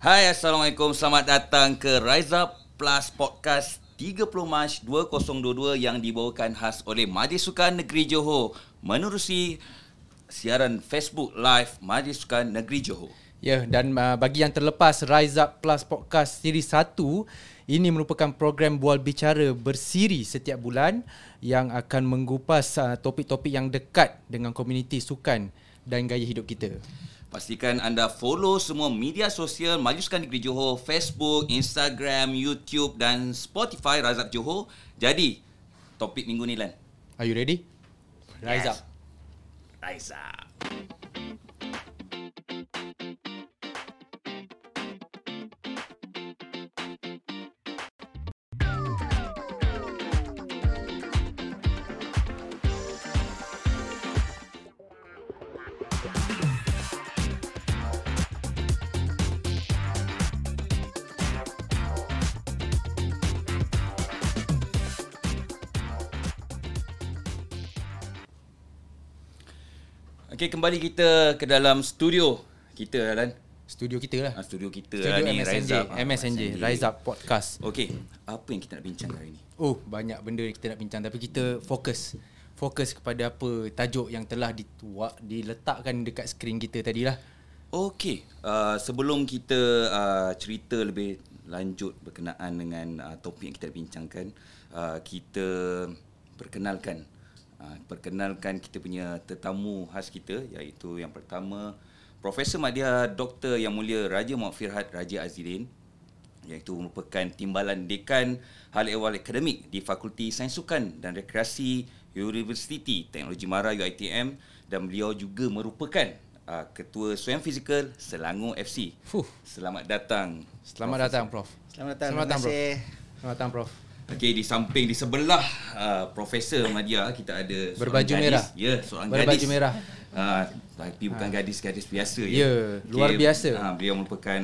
Hai, Assalamualaikum. Selamat datang ke Rise Up Plus Podcast 30 Mac 2022 yang dibawakan khas oleh Majlis Sukan Negeri Johor menerusi siaran Facebook Live Majlis Sukan Negeri Johor. Ya, dan bagi yang terlepas Rise Up Plus Podcast siri 1, ini merupakan program bual bicara bersiri setiap bulan yang akan menggupas topik-topik yang dekat dengan komuniti sukan dan gaya hidup kita. Pastikan anda follow semua media sosial Majlis Sukan Negeri Johor, Facebook, Instagram, YouTube dan Spotify Rise Up Johor. Jadi, topik minggu ni, Lan. Are you ready? Rise Up. Rise Up. Okay, kembali kita ke dalam studio kita, Alan. Studio kita lah. Studio kita lah ni, MSNJ, Rise Up Podcast. Okay, apa yang kita nak bincang hari ni? Oh, banyak benda yang kita nak bincang. Tapi kita fokus kepada apa tajuk yang telah diletakkan dekat skrin kita tadilah. Okay, sebelum kita cerita lebih lanjut berkenaan dengan topik yang kita bincangkan, kita perkenalkan kita punya tetamu khas kita, iaitu yang pertama Profesor Madya Doktor Yang Mulia Raja Mohammed Firhad Raja Azidin, iaitu merupakan Timbalan Dekan Hal Ehwal Akademik di Fakulti Sains Sukan dan Rekreasi Universiti Teknologi MARA UiTM, dan beliau juga merupakan Ketua Swam Fizikal Selangor FC. Selamat datang. Selamat datang Prof. Okey, di samping, di sebelah Profesor Madya, kita ada berbaju merah. Ya, seorang berbaju gadis. Berbaju merah. Tapi bukan gadis-gadis biasa. Ya, luar biasa. Beliau merupakan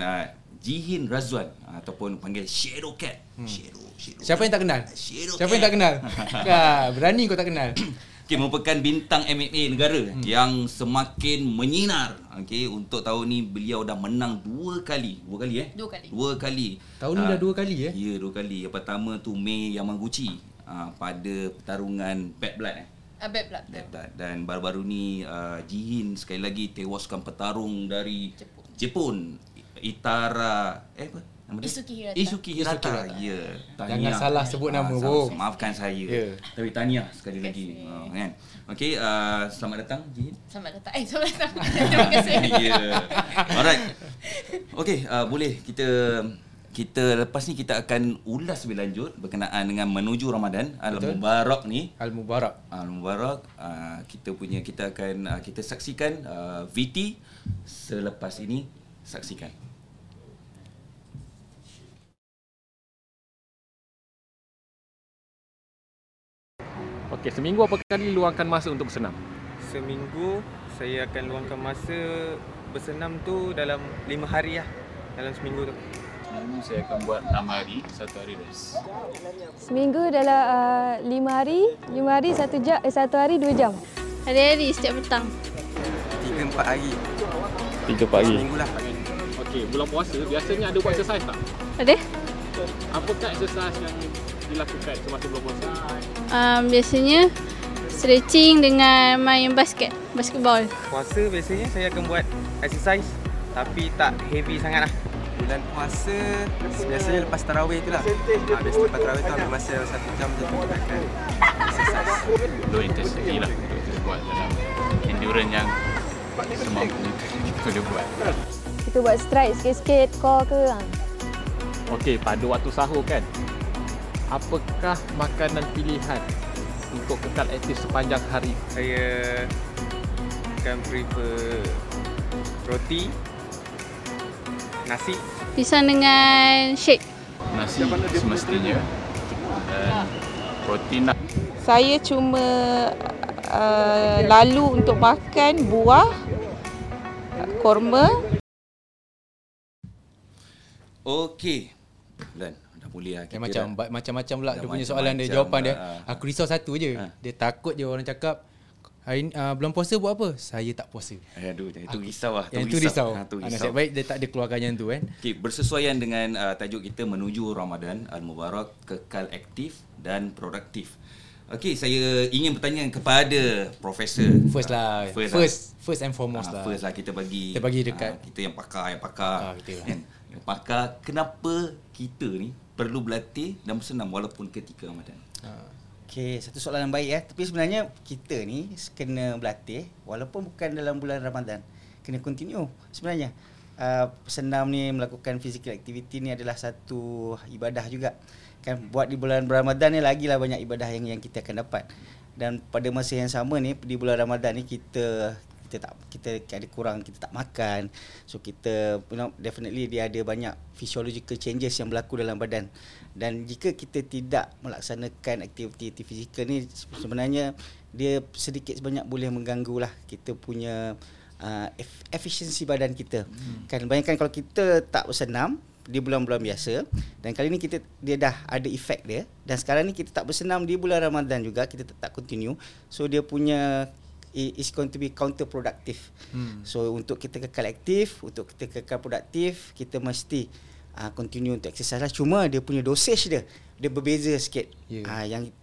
Jihin Radzuan, ataupun panggil Shadow Cat. Shadow siapa Cat. Yang tak kenal? Berani kau tak kenal. Okey, merupakan bintang MMA negara yang semakin menyinar. Okey, untuk tahun ni beliau dah menang dua kali. Tahun ni dah dua kali . Ya, dua kali. Yang pertama tu May Yamaguchi pada pertarungan Bad Blood. Dan baru-baru ni Jihin sekali lagi tewaskan petarung dari Jepun. Itsuki Hirata. Ya, jangan salah sebut nama. Maafkan saya. Tapi tahniah sekali lagi. Kan? Okey, selamat datang, Jihin. Selamat datang. Terima kasih. Ya. Alright. Okey, boleh kita lepas ni kita akan ulas lebih lanjut berkenaan dengan menuju Ramadan Al-Mubarak ni. Al-Mubarak. Kita saksikan VT selepas ini. Saksikan. Okey, seminggu apa kali luangkan masa untuk bersenam? Seminggu saya akan luangkan masa bersenam tu dalam 5 hari lah, dalam seminggu tu. Seminggu saya akan buat 6 hari, 1 hari rest. Seminggu dalam 5 hari 1 hari 2 jam. Hari-hari setiap petang. 3-4 hari. 3-4 hari. Seminggu lah. Okey, bulan puasa biasanya ada buat exercise tak? Ada. Apakah exercise yang dilakukan semasa bulan puasa? Biasanya stretching dengan main basketball. Puasa biasanya saya akan buat exercise tapi tak heavy sangatlah. Bulan puasa biasanya lepas tarawih itulah. Biasanya lepas tarawih tu ambil masa 1 jam je untuk akan exercise. Low intensity lah untuk kita buat dalam endurance yang semampu kita boleh buat. Kita buat stride sikit-sikit, core ke. Okey, pada waktu sahur kan, apakah makanan pilihan untuk kekal aktif sepanjang hari? Saya akan prefer roti, nasi, pisang dengan shake. Nasi semestinya dan protein. Saya cuma lalu untuk makan buah, korma. Okey, Lan. Macam-macam pula dia punya soalan dia, jawapan dia. Aku risau satu je. Dia takut je orang cakap hari bulan puasa buat apa? Saya tak puasa. Aduh, itu risau lah. Itu risau. Nasib baik dia tak ada keluarga yang tu kan. Okay, bersesuaian dengan tajuk kita menuju Ramadan Al-Mubarak, kekal aktif dan produktif. Okey, saya ingin bertanya kepada Profesor. First and foremost. First lah kita bagi dekat kita yang pakar. Yang pakar, kenapa kita ni perlu berlatih dan bersenam walaupun ketika Ramadan? Okey, satu soalan yang baik ya. Tapi sebenarnya kita ni kena berlatih walaupun bukan dalam bulan Ramadan. Kena continue sebenarnya. Senam ni, melakukan physical activity ni adalah satu ibadah juga. Kan, buat di bulan Ramadan ni lagilah banyak ibadah yang kita akan dapat. Dan pada masa yang sama ni di bulan Ramadan ni kita tak makan. So kita definitely dia ada banyak physiological changes yang berlaku dalam badan. Dan jika kita tidak melaksanakan aktiviti fizikal ni, sebenarnya dia sedikit sebanyak boleh mengganggulah kita punya efisiensi badan kita. Kan, bayangkan kalau kita tak bersenam di bulan-bulan biasa, dan kali ni dia dah ada efek dia, dan sekarang ni kita tak bersenam di bulan Ramadan juga, kita tak continue, so dia punya is going to be counterproductive. So untuk kita kekal aktif, untuk kita kekal produktif, kita mesti continue untuk exercise lah. Cuma dia punya dosage dia berbeza sikit.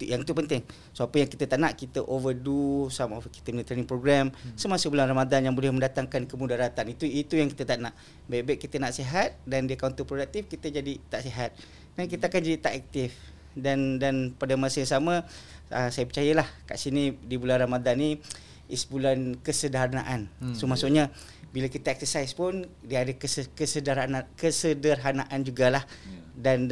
Yang tu penting. So apa yang kita tak nak, kita overdo some of kita punya training program semasa bulan Ramadan yang boleh mendatangkan kemudaratan. Itu yang kita tak nak. Baik-baik kita nak sihat dan dia counterproductive, kita jadi tak sihat dan kita akan jadi tak aktif. Dan pada masa yang sama, saya percayalah kat sini di bulan Ramadan ni is bulan kesederhanaan. So maksudnya bila kita exercise pun dia ada kesederhanaan jugalah. Dan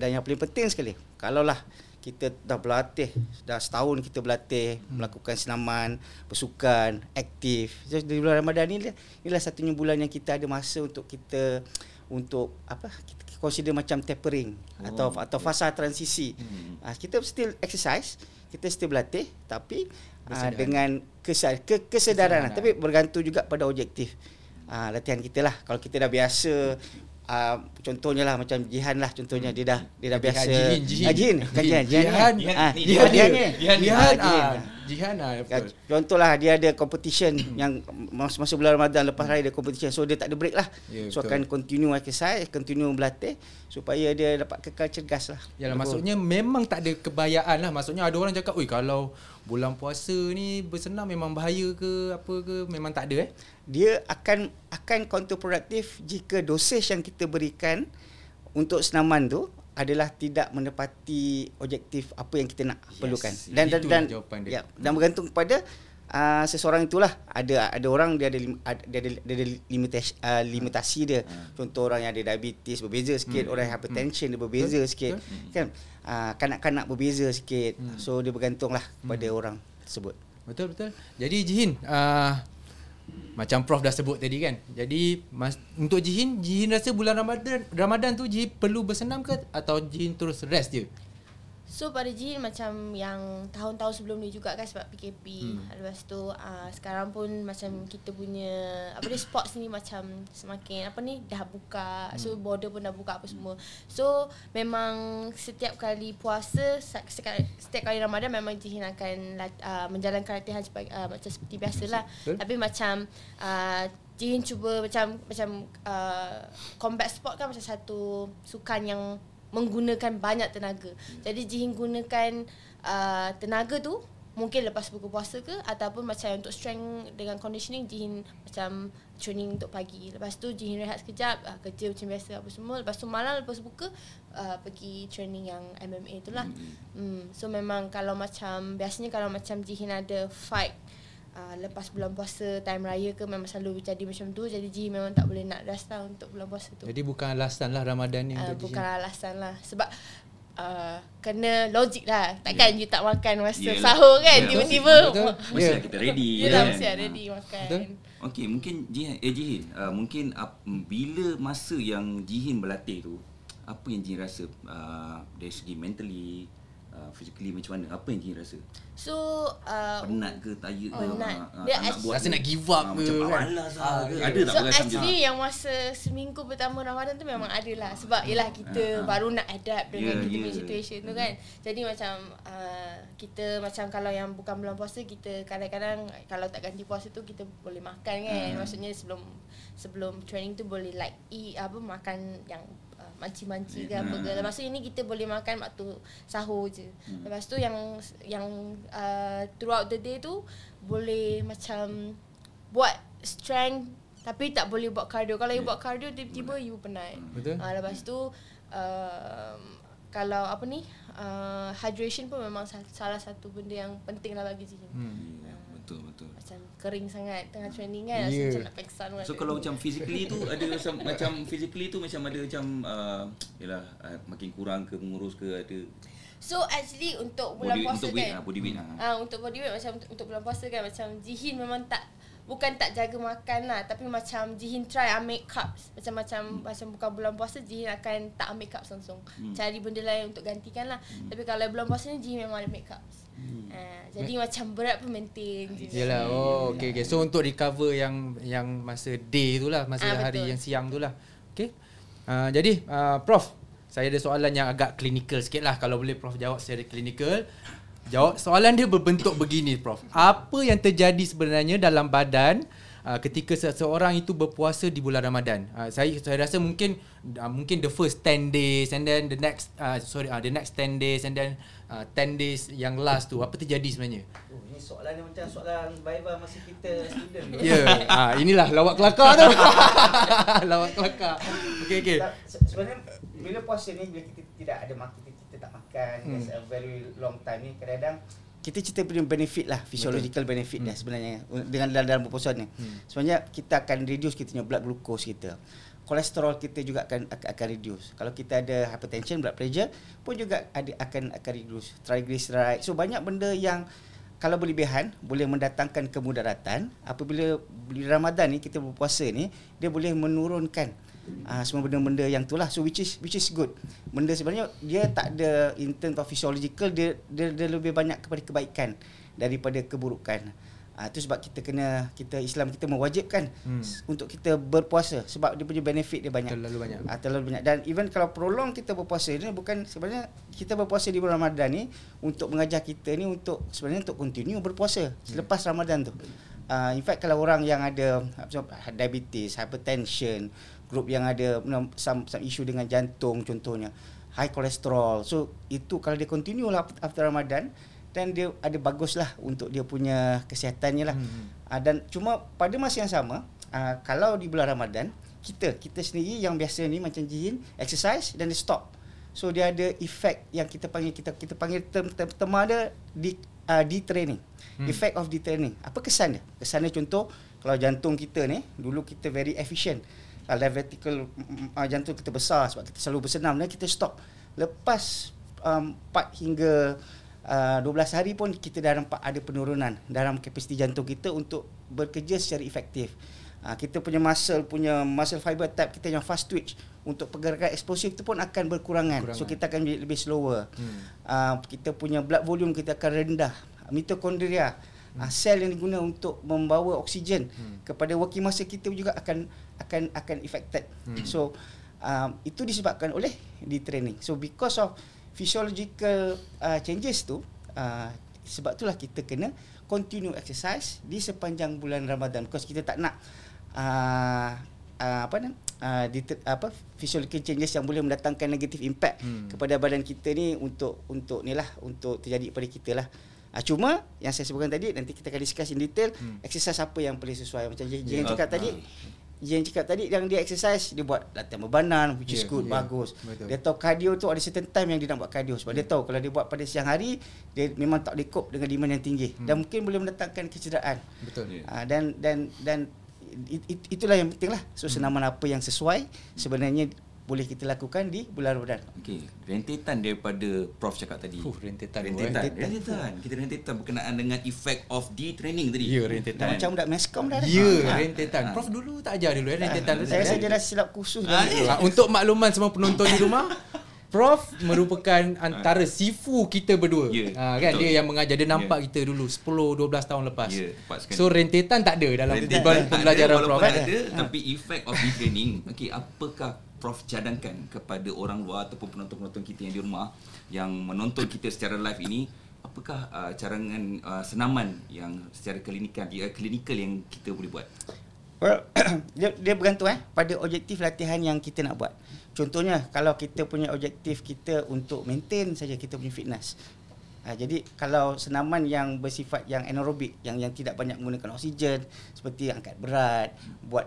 yang paling penting sekali, kalaulah kita dah berlatih, dah setahun kita berlatih, melakukan senaman, bersukan, aktif. So di bulan Ramadan ni inilah satunya bulan yang kita ada masa untuk kita kita consider macam tapering atau fasa transisi. Kita still exercise, kita still berlatih, tapi dengan kesedaran. Tapi bergantung juga pada objektif latihan kita lah. Kalau kita dah biasa, contohnya lah macam Jihan lah contohnya, dia dah biasa Jihan contohlah dia ada competition yang masa bulan Ramadan lepas raya dia competition, so dia tak ada break lah. So akan continue exercise, continue berlatih supaya dia dapat kekal cergas lah. Yalah, maksudnya memang tak ada kebayaan lah. Maksudnya ada orang cakap, kalau bulan puasa ni bersenam memang bahaya ke apa ke, memang tak ada. Dia akan counterproductive jika dosage yang kita berikan untuk senaman tu adalah tidak menepati objektif apa yang kita nak perlukan. Dan jawapan dia. Dan bergantung kepada seseorang itulah. Ada orang dia ada limitasi dia. Contoh orang yang ada diabetes berbeza sikit, orang yang hypertension dia berbeza sikit, kan? Kanak-kanak berbeza sikit. So dia bergantunglah kepada orang tersebut. Betul. Jadi Jihin, macam Prof dah sebut tadi kan. Jadi untuk Jihin rasa bulan Ramadan tu Jihin perlu bersenam ke atau Jihin terus rest je? So pada Jihin macam yang tahun-tahun sebelum ni juga kan, sebab PKP. Lepas tu sekarang pun macam kita punya sports ni macam semakin dah buka. So border pun dah buka apa semua. So memang setiap kali puasa, setiap kali Ramadan memang Jihin akan menjalankan latihan macam seperti biasalah. Tapi macam Jihin cuba macam combat sport kan macam satu sukan yang menggunakan banyak tenaga. Jadi Jihin gunakan tenaga tu mungkin lepas buka puasa ke, ataupun macam untuk strength dengan conditioning Jihin macam training untuk pagi. Lepas tu Jihin rehat sekejap, kerja macam biasa apa semua. Lepas tu malam lepas buka pergi training yang MMA tu lah. So memang kalau macam biasanya kalau macam Jihin ada fight lepas bulan puasa, time raya ke, memang selalu jadi macam tu. Jadi Jihin memang tak boleh nak rest lah untuk bulan puasa tu. Jadi bukan alasan lah Ramadan ni untuk bukan Jihin alasan lah. Sebab kena logik lah. Takkan you tak makan masa sahur kan, tiba-tiba mesti kita ready. Mesti ready makan. Okay, mungkin Jihin, bila masa yang Jihin berlatih tu, apa yang Jihin rasa dari segi mentally, physically macam mana? Apa yang Jihin rasa? So penat ke, tired ke, nak buat, rasa nak give up ke, macam malas ke, ada tak? So actually yang masa seminggu pertama Ramadan tu memang ada lah. Sebab yelah kita baru nak adapt dengan kita punya situation tu kan. Jadi macam kita macam kalau yang bukan bulan puasa, kita kadang-kadang kalau tak ganti puasa tu kita boleh makan kan. Maksudnya sebelum training tu boleh like eat apa, makan yang manci-manci ke apa ke. Lepas tu ini kita boleh makan waktu sahur je. Lepas tu yang throughout the day tu boleh macam buat strength tapi tak boleh buat cardio. Kalau you buat cardio tiba-tiba you penat. Betul. Lepas tu kalau apa ni hydration pun memang salah satu benda yang penting lah bagi Jihin. Betul. Macam kering sangat tengah training kan, rasa macam nak peksan. So kalau macam physically tu ada macam physically tu macam ada macam yalah makin kurang ke, mengurus ke, ada. So actually untuk bulan puasa untuk kan, untuk body weight macam untuk bulan puasa kan, macam Jihin memang bukan tak jaga makan lah, tapi macam Jihin try ambil carbs. Macam bukan bulan puasa, Jihin akan tak ambil carbs langsung. Cari benda lain untuk gantikan lah. Tapi kalau bulan puasa ni Jihin memang ambil carbs. Jadi macam berat pun maintain je. Yalah. Oh okey. So untuk recover yang masa day tu lah, masa hari betul. Yang siang tu lah. Okey. Jadi Prof, saya ada soalan yang agak klinikal sikit lah. Kalau boleh Prof jawab secara klinikal. Soalan dia berbentuk begini, Prof. Apa yang terjadi sebenarnya dalam badan ketika seseorang itu berpuasa di bulan Ramadan? Saya rasa mungkin the first 10 days and then the next 10 days and then 10 days yang last tu, apa terjadi sebenarnya? Oh, ini soalan yang macam soalan Viva masa kita student. Ya, inilah lawak kelakar tu. Lawak kelakar. Okey. Sebenarnya bila puasa ni, bila kita tidak ada makan, kita tak makan a very long time ni, kadang-kadang kita cerita punya benefit lah, physiological benefit dah sebenarnya dengan dalam berpuasa ni. Sebenarnya kita akan reduce kita punya blood glucose kita. Kolesterol kita juga akan reduce. Kalau kita ada hypertension, blood pressure pun juga akan reduce. Triglyceride. So banyak benda yang kalau berlebihan boleh mendatangkan kemudaratan. Apabila Ramadan ni kita berpuasa ni, dia boleh menurunkan semua benda-benda yang itulah. So which is good. Benda sebenarnya dia tak ada in terms of physiological, dia lebih banyak kepada kebaikan daripada keburukan. Itu sebab Islam kita mewajibkan untuk kita berpuasa sebab dia punya benefit dia banyak. Terlalu banyak. Dan even kalau prolong kita berpuasa ni, bukan sebenarnya kita berpuasa di bulan Ramadan ni untuk mengajar kita ni untuk sebenarnya untuk continue berpuasa selepas Ramadan tu. In fact kalau orang yang ada diabetes, hypertension, grup yang ada some issue dengan jantung contohnya, high cholesterol. So itu kalau dia continue lah after Ramadan, dan dia ada baguslah untuk dia punya kesihatannya lah. Dan cuma pada masa yang sama, kalau di bulan Ramadan kita sendiri yang biasa ni macam Jihin exercise dan dia stop. So dia ada efek yang kita panggil tema dia detraining. Effect of detraining. Apa kesan dia? Kesan dia contoh kalau jantung kita ni dulu kita very efficient. Vertical jantung kita besar sebab kita selalu bersenam dan kita stop. Lepas 4 hingga 12 hari pun kita dah nampak ada penurunan dalam kapasiti jantung kita untuk bekerja secara efektif. Kita punya muscle fiber type kita yang fast twitch untuk pergerakan eksplosif tu pun akan berkurangan. So kita akan lebih slower. Kita punya blood volume kita akan rendah. Mitokondria, sel yang diguna untuk membawa oksigen kepada working muscle kita juga akan affected. So itu disebabkan oleh detraining. So because of physiological changes tu, sebab itulah kita kena continue exercise di sepanjang bulan Ramadan because kita tak nak physiological changes yang boleh mendatangkan negative impact kepada badan kita ni untuk terjadi pada kita lah. Cuma yang saya sebutkan tadi, nanti kita akan discuss in detail exercise apa yang paling sesuai. Macam Jihin cakap tadi, yang dia exercise, dia buat latihan bebanan, which is good, bagus. Betul. Dia tahu cardio tu ada certain time yang dia nak buat cardio sebab dia tahu kalau dia buat pada siang hari, dia memang tak boleh cope dengan demand yang tinggi dan mungkin boleh mendatangkan kecederaan. Betul. Dan itulah yang penting lah. So senaman apa yang sesuai sebenarnya boleh kita lakukan di bulan Ramadan. Okey, rentetan daripada Prof cakap tadi. Rentetan. Kita rentetan berkenaan dengan effect of detraining tadi. Ya, rentetan. Macam budak meskom dah. Ya, rentetan. Prof dulu tak ajar rentetan. Saya rasa dia dah silap khusus dah. Untuk makluman semua penonton di rumah, Prof merupakan antara sifu kita berdua. Yeah, kan? Dia yang mengajar, dia nampak kita dulu 10-12 tahun lepas. So rentetan tak ada dalam pembelajaran Prof. Walaupun ada, tapi effect of training. Okey, apakah Prof cadangkan kepada orang luar ataupun penonton-penonton kita yang di rumah yang menonton kita secara live ini, apakah cadangan senaman yang secara klinikal yang kita boleh buat? Well, dia bergantung pada objektif latihan yang kita nak buat. Contohnya, kalau kita punya objektif kita untuk maintain saja kita punya fitness. Jadi kalau senaman yang bersifat yang anaerobik, yang tidak banyak menggunakan oksigen, seperti angkat berat, buat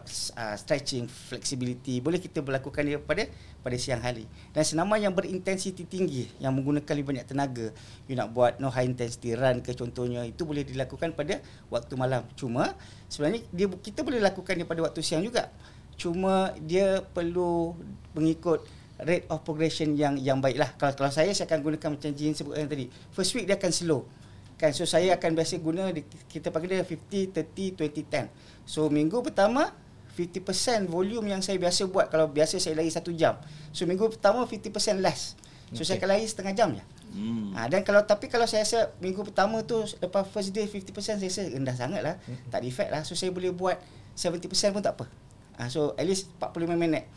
stretching, flexibility, boleh kita berlakukan dia pada siang hari. Dan senaman yang berintensiti tinggi, yang menggunakan lebih banyak tenaga, you nak buat no high intensity run ke contohnya, itu boleh dilakukan pada waktu malam. Cuma sebenarnya kita boleh lakukan dia pada waktu siang juga. Cuma dia perlu mengikut rate of progression yang baiklah. Kalau saya akan gunakan macam Jihin sebutkan tadi. First week dia akan slow. Kan, so saya akan biasa guna, kita panggil dia 50-30-20-10. So minggu pertama 50% volume yang saya biasa buat. Kalau biasa saya lari 1 jam. So minggu pertama 50% less. So saya akan lari setengah jam je. Dan kalau saya rasa minggu pertama tu lepas first day 50% saya rasa rendah sangatlah. Tak ada effect lah. So saya boleh buat 70% pun tak apa. So at least 45 minit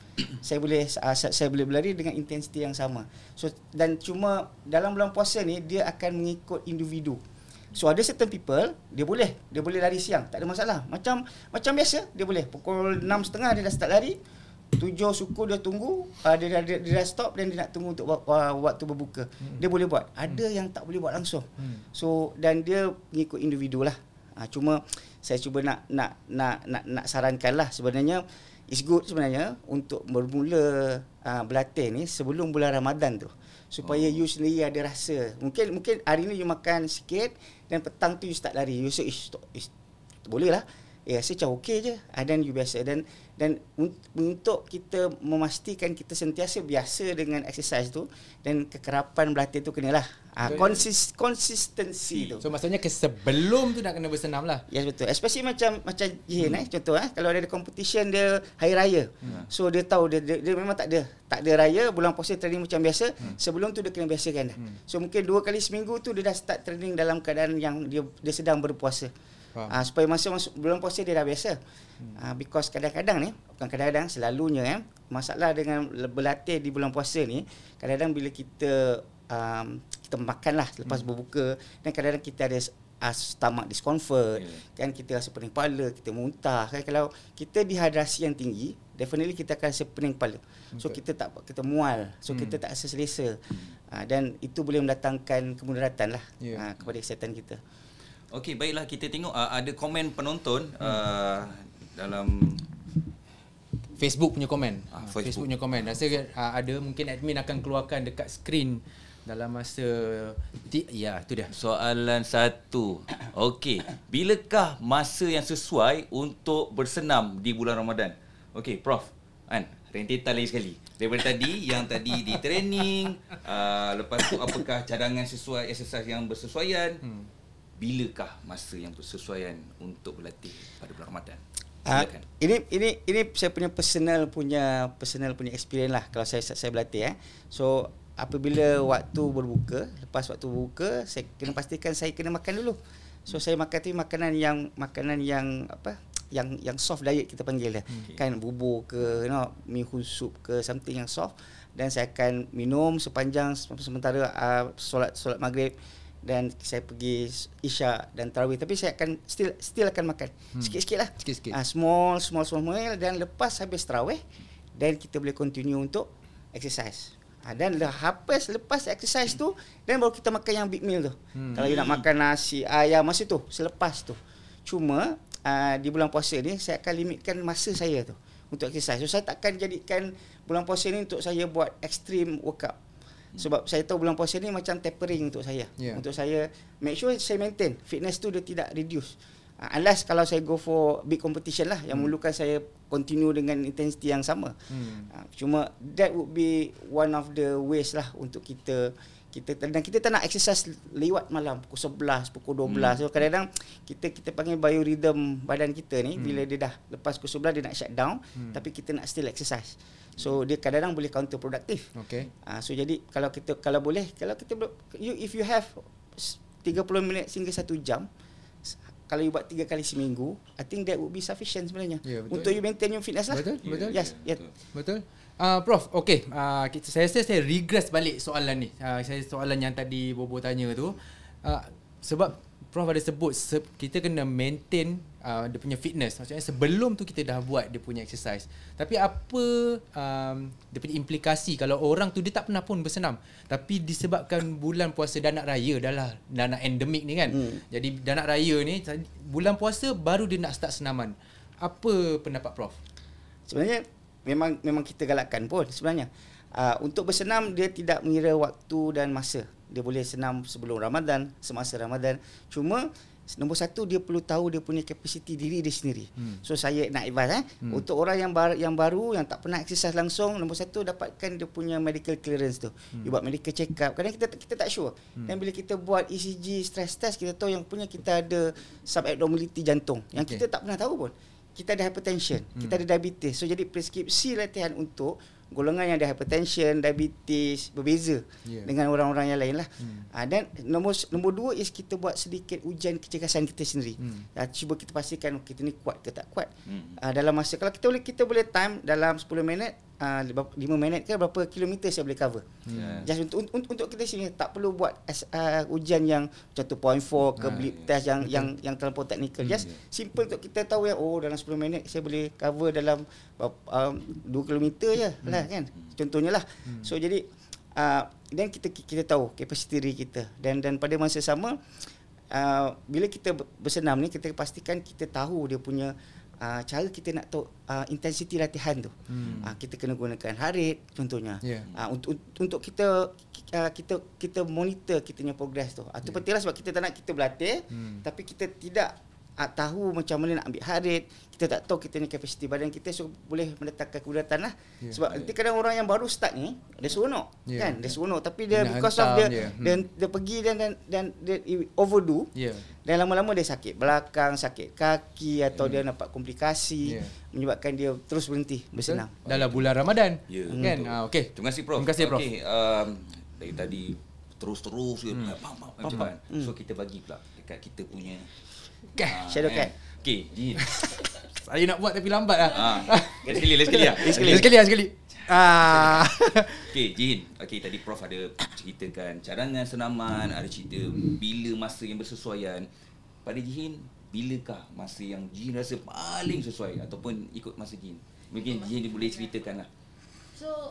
saya boleh berlari dengan intensiti yang sama. So dan cuma dalam bulan puasa ni dia akan mengikut individu. So ada certain people dia boleh lari siang, tak ada masalah. Macam biasa dia boleh pukul 6.30 dia dah start lari. 7 suku dia tunggu, dia dah stop dan dia nak tunggu untuk waktu berbuka. Dia boleh buat. Ada yang tak boleh buat langsung. So dan dia mengikut individu lah. Cuma saya cuba nak sarankanlah sebenarnya it's good sebenarnya untuk bermula berlatih ni sebelum bulan Ramadan tu supaya you sendiri ada rasa. Mungkin hari ni you makan sikit dan petang tu you start lari, you rasa boleh lah. Rasa macam okey je. Dan you biasa dan untuk kita memastikan kita sentiasa biasa dengan exercise tu dan kekerapan berlatih tu kenalah. Konsistensi tu. So maksudnya sebelum tu nak kena bersenam lah. Ya, betul. Especially macam Jihin contoh kalau ada competition dia hari raya. So dia tahu dia memang tak ada raya, bulan puasa training macam biasa. Sebelum tu dia kena biasakan dah. So mungkin 2 kali seminggu tu dia dah start training dalam keadaan yang dia sedang berpuasa. Supaya masa masuk bulan puasa dia dah biasa. Because kadang-kadang ni, bukan kadang-kadang, selalunya masalah dengan berlatih di bulan puasa ni, kadang-kadang bila kita makanlah lepas berbuka dan kadang-kadang kita ada stomach discomfort, kan, kita rasa pening kepala, kita muntah. Kan, kalau kita dehidrasi yang tinggi, definitely kita akan rasa pening kepala. So kita mual. So kita tak rasa selesa. Dan itu boleh mendatangkan kemudaratan lah kepada kesihatan kita. Okey, baiklah, kita tengok ada komen penonton dalam Facebook punya komen. Facebook punya komen. Rasa ada mungkin admin akan keluarkan dekat skrin dalam masa itu dia. Soalan 1. Okey, bilakah masa yang sesuai untuk bersenam di bulan Ramadan? Okey, Prof. Rentetan lagi sekali. Daripada tadi, yang tadi di training, lepas tu apakah cadangan sesuai, exercise yang bersesuaian? Bilakah masa yang bersesuaian untuk berlatih pada bulan Ramadan? Ini saya punya personal punya experience lah kalau saya berlatih. So apabila waktu berbuka, lepas waktu berbuka saya kena pastikan saya kena makan dulu. So saya makan tu makanan yang apa? Yang soft diet kita panggil dia. Kan, bubur ke, mie khusus ke, something yang soft, dan saya akan minum sepanjang sementara solat maghrib. Dan saya pergi Isyak dan Tarawih, tapi saya akan still akan makan sikit-sikit lah. Small meal, dan lepas habis Tarawih dan kita boleh continue untuk exercise. Dan lepas exercise tu dan baru kita makan yang big meal tu. Kalau you nak makan nasi ayam masa tu, selepas tu. Cuma di bulan puasa ni saya akan limitkan masa saya tu untuk exercise. So saya takkan jadikan bulan puasa ni untuk saya buat extreme workout. Sebab saya tahu bulan puasa ni macam tapering untuk saya. Untuk saya make sure saya maintain fitness tu, dia tidak reduce. Unless kalau saya go for big competition lah yang memerlukan saya continue dengan intensity yang sama. Cuma that would be one of the ways lah untuk kita kita tak nak exercise lewat malam pukul 11, pukul 12. So kadang-kadang kita panggil biorhythm badan kita ni bila dia dah lepas pukul 11 dia nak shut down, tapi kita nak still exercise. So dia kadang-kadang boleh counterproductive. Okay. So jadi kalau kita if you have 30 minit hingga 1 jam kalau you buat 3 kali seminggu, I think that would be sufficient sebenarnya untuk you maintain your fitness lah. Betul. Yes. Betul. Prof, okey. Saya regress balik soalan ni. Saya soalan yang tadi Bobo tanya tu. Sebab Prof ada sebut kita kena maintain dia punya fitness. Maksudnya sebelum tu kita dah buat dia punya exercise. Tapi apa dia punya implikasi kalau orang tu dia tak pernah pun bersenam, tapi disebabkan bulan puasa dan nak raya dah nak endemik ni kan. Jadi dan nak raya ni bulan puasa baru dia nak start senaman. Apa pendapat Prof? Sebenarnya memang kita galakkan pun sebenarnya. Untuk bersenam dia tidak mengira waktu dan masa. Dia boleh senam sebelum Ramadan, semasa Ramadan. Cuma nombor satu, dia perlu tahu dia punya kapasiti diri dia sendiri. So saya nak advise untuk orang yang baru yang tak pernah exercise langsung, nombor satu, dapatkan dia punya medical clearance tu. You buat medical check up. Kadang kita tak sure. Dan bila kita buat ECG stress test, kita tahu yang punya kita ada subabnormality jantung yang kita tak pernah tahu pun. Kita ada hypertension, kita ada diabetes. So jadi preskripsi latihan untuk golongan yang ada hypertension, diabetes berbeza dengan orang-orang yang lain lah. Dan nombor dua is kita buat sedikit ujian kecergasan kita sendiri. Cuba kita pastikan kita ni kuat ke tak kuat. Dalam masa, kalau kita boleh time dalam 10 minit, 5 minit ke berapa kilometer saya boleh cover. Just untuk kita sini tak perlu buat ujian yang macam 2.4 ke blip test yang terlampau teknikal. Just simple untuk kita tahu yang dalam 10 minit saya boleh cover dalam 2 kilometer je. Kan? Contohnya lah. So jadi dan kita tahu kapasiti diri kita, dan pada masa sama bila kita bersenam ni kita pastikan kita tahu dia punya cara kita nak tahu intensiti latihan tu. Kita kena gunakan heart rate contohnya. Untuk kita monitor kita punya progress tu. Itu penting lah sebab kita tak nak kita berlatih tapi kita tidak tahu macam mana nak ambil heart rate. Kita tak tahu kita ni kapasiti badan kita, so boleh mendatangkan keberatan lah. Sebab nanti kadang orang yang baru start ni dia seronok kan, dia seronok tapi dia because of dia pergi dan dia overdo, dan lama-lama dia sakit belakang, sakit kaki, atau dia dapat komplikasi menyebabkan dia terus berhenti bersenam dalam bulan Ramadan kan. Okey, terima kasih Prof. Okey, dari tadi terus macam kan. So kita bagi pula dekat kita punya shadow cat. Okay, Jin. Saya nak buat tapi lambat lah. Sekali. Okay, Jin. Okay, tadi Prof ada ceritakan cadangan senaman, ada cerita bila masa yang bersesuaian. Pada Jin, bilakah masa yang Jin rasa paling sesuai ataupun ikut masa Jin? Mungkin Jin boleh ceritakan lah. So,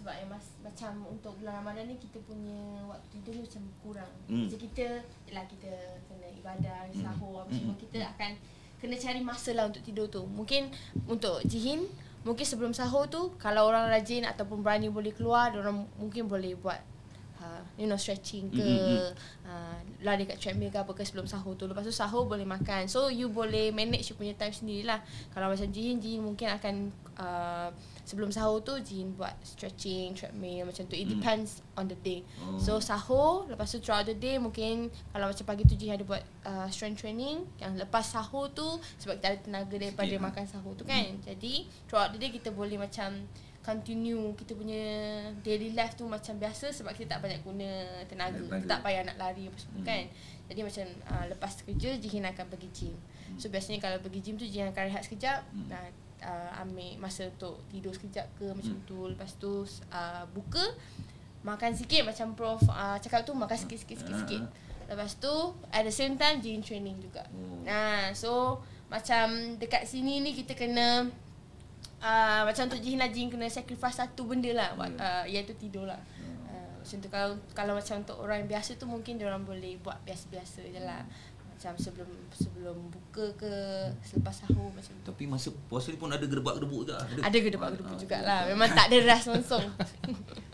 sebab macam untuk bulan Ramadan ni kita punya waktu tidur ni macam kurang. Jadi kita kena ibadah, sahur, semua kita akan kena cari masa lah untuk tidur tu. Mungkin untuk Jihin, mungkin sebelum sahur tu kalau orang rajin ataupun berani boleh keluar, orang mungkin boleh buat stretching ke, lari kat treadmill ke apa ke sebelum sahur tu. Lepas tu sahur boleh makan. So you boleh manage you punya time sendirilah. Kalau macam Jihin mungkin akan sebelum sahur tu Jin buat stretching, treadmill macam tu. It depends on the day. So sahur, lepas tu throughout the day mungkin kalau macam pagi tu Jin ada buat strength training, yang lepas sahur tu sebab kita ada tenaga daripada makan sahur tu kan. Jadi throughout the day kita boleh macam continue kita punya daily life tu macam biasa sebab kita tak banyak guna tenaga. Kita tak payah nak lari apa semua kan. Jadi macam lepas kerja Jin akan pergi gym. So biasanya kalau pergi gym tu Jin akan rehat sekejap. Ambil masa untuk tidur sekejap ke macam tu. Lepas tu buka, makan sikit macam Prof cakap tu, makan sikit. Lepas tu at the same time Jihin training juga. So macam dekat sini ni kita kena macam untuk Jihin kena sacrifice satu benda lah, iaitu tidur lah. Macam tu kalau macam untuk orang biasa tu mungkin diorang boleh buat biasa-biasa je lah, macam sebelum buka ke selepas sahur macam tu. Tapi masa puasa ni pun ada gerbak-gerbuk juga. Ada gerbak-gerbuk jugalah. Memang tak ada ras langsung.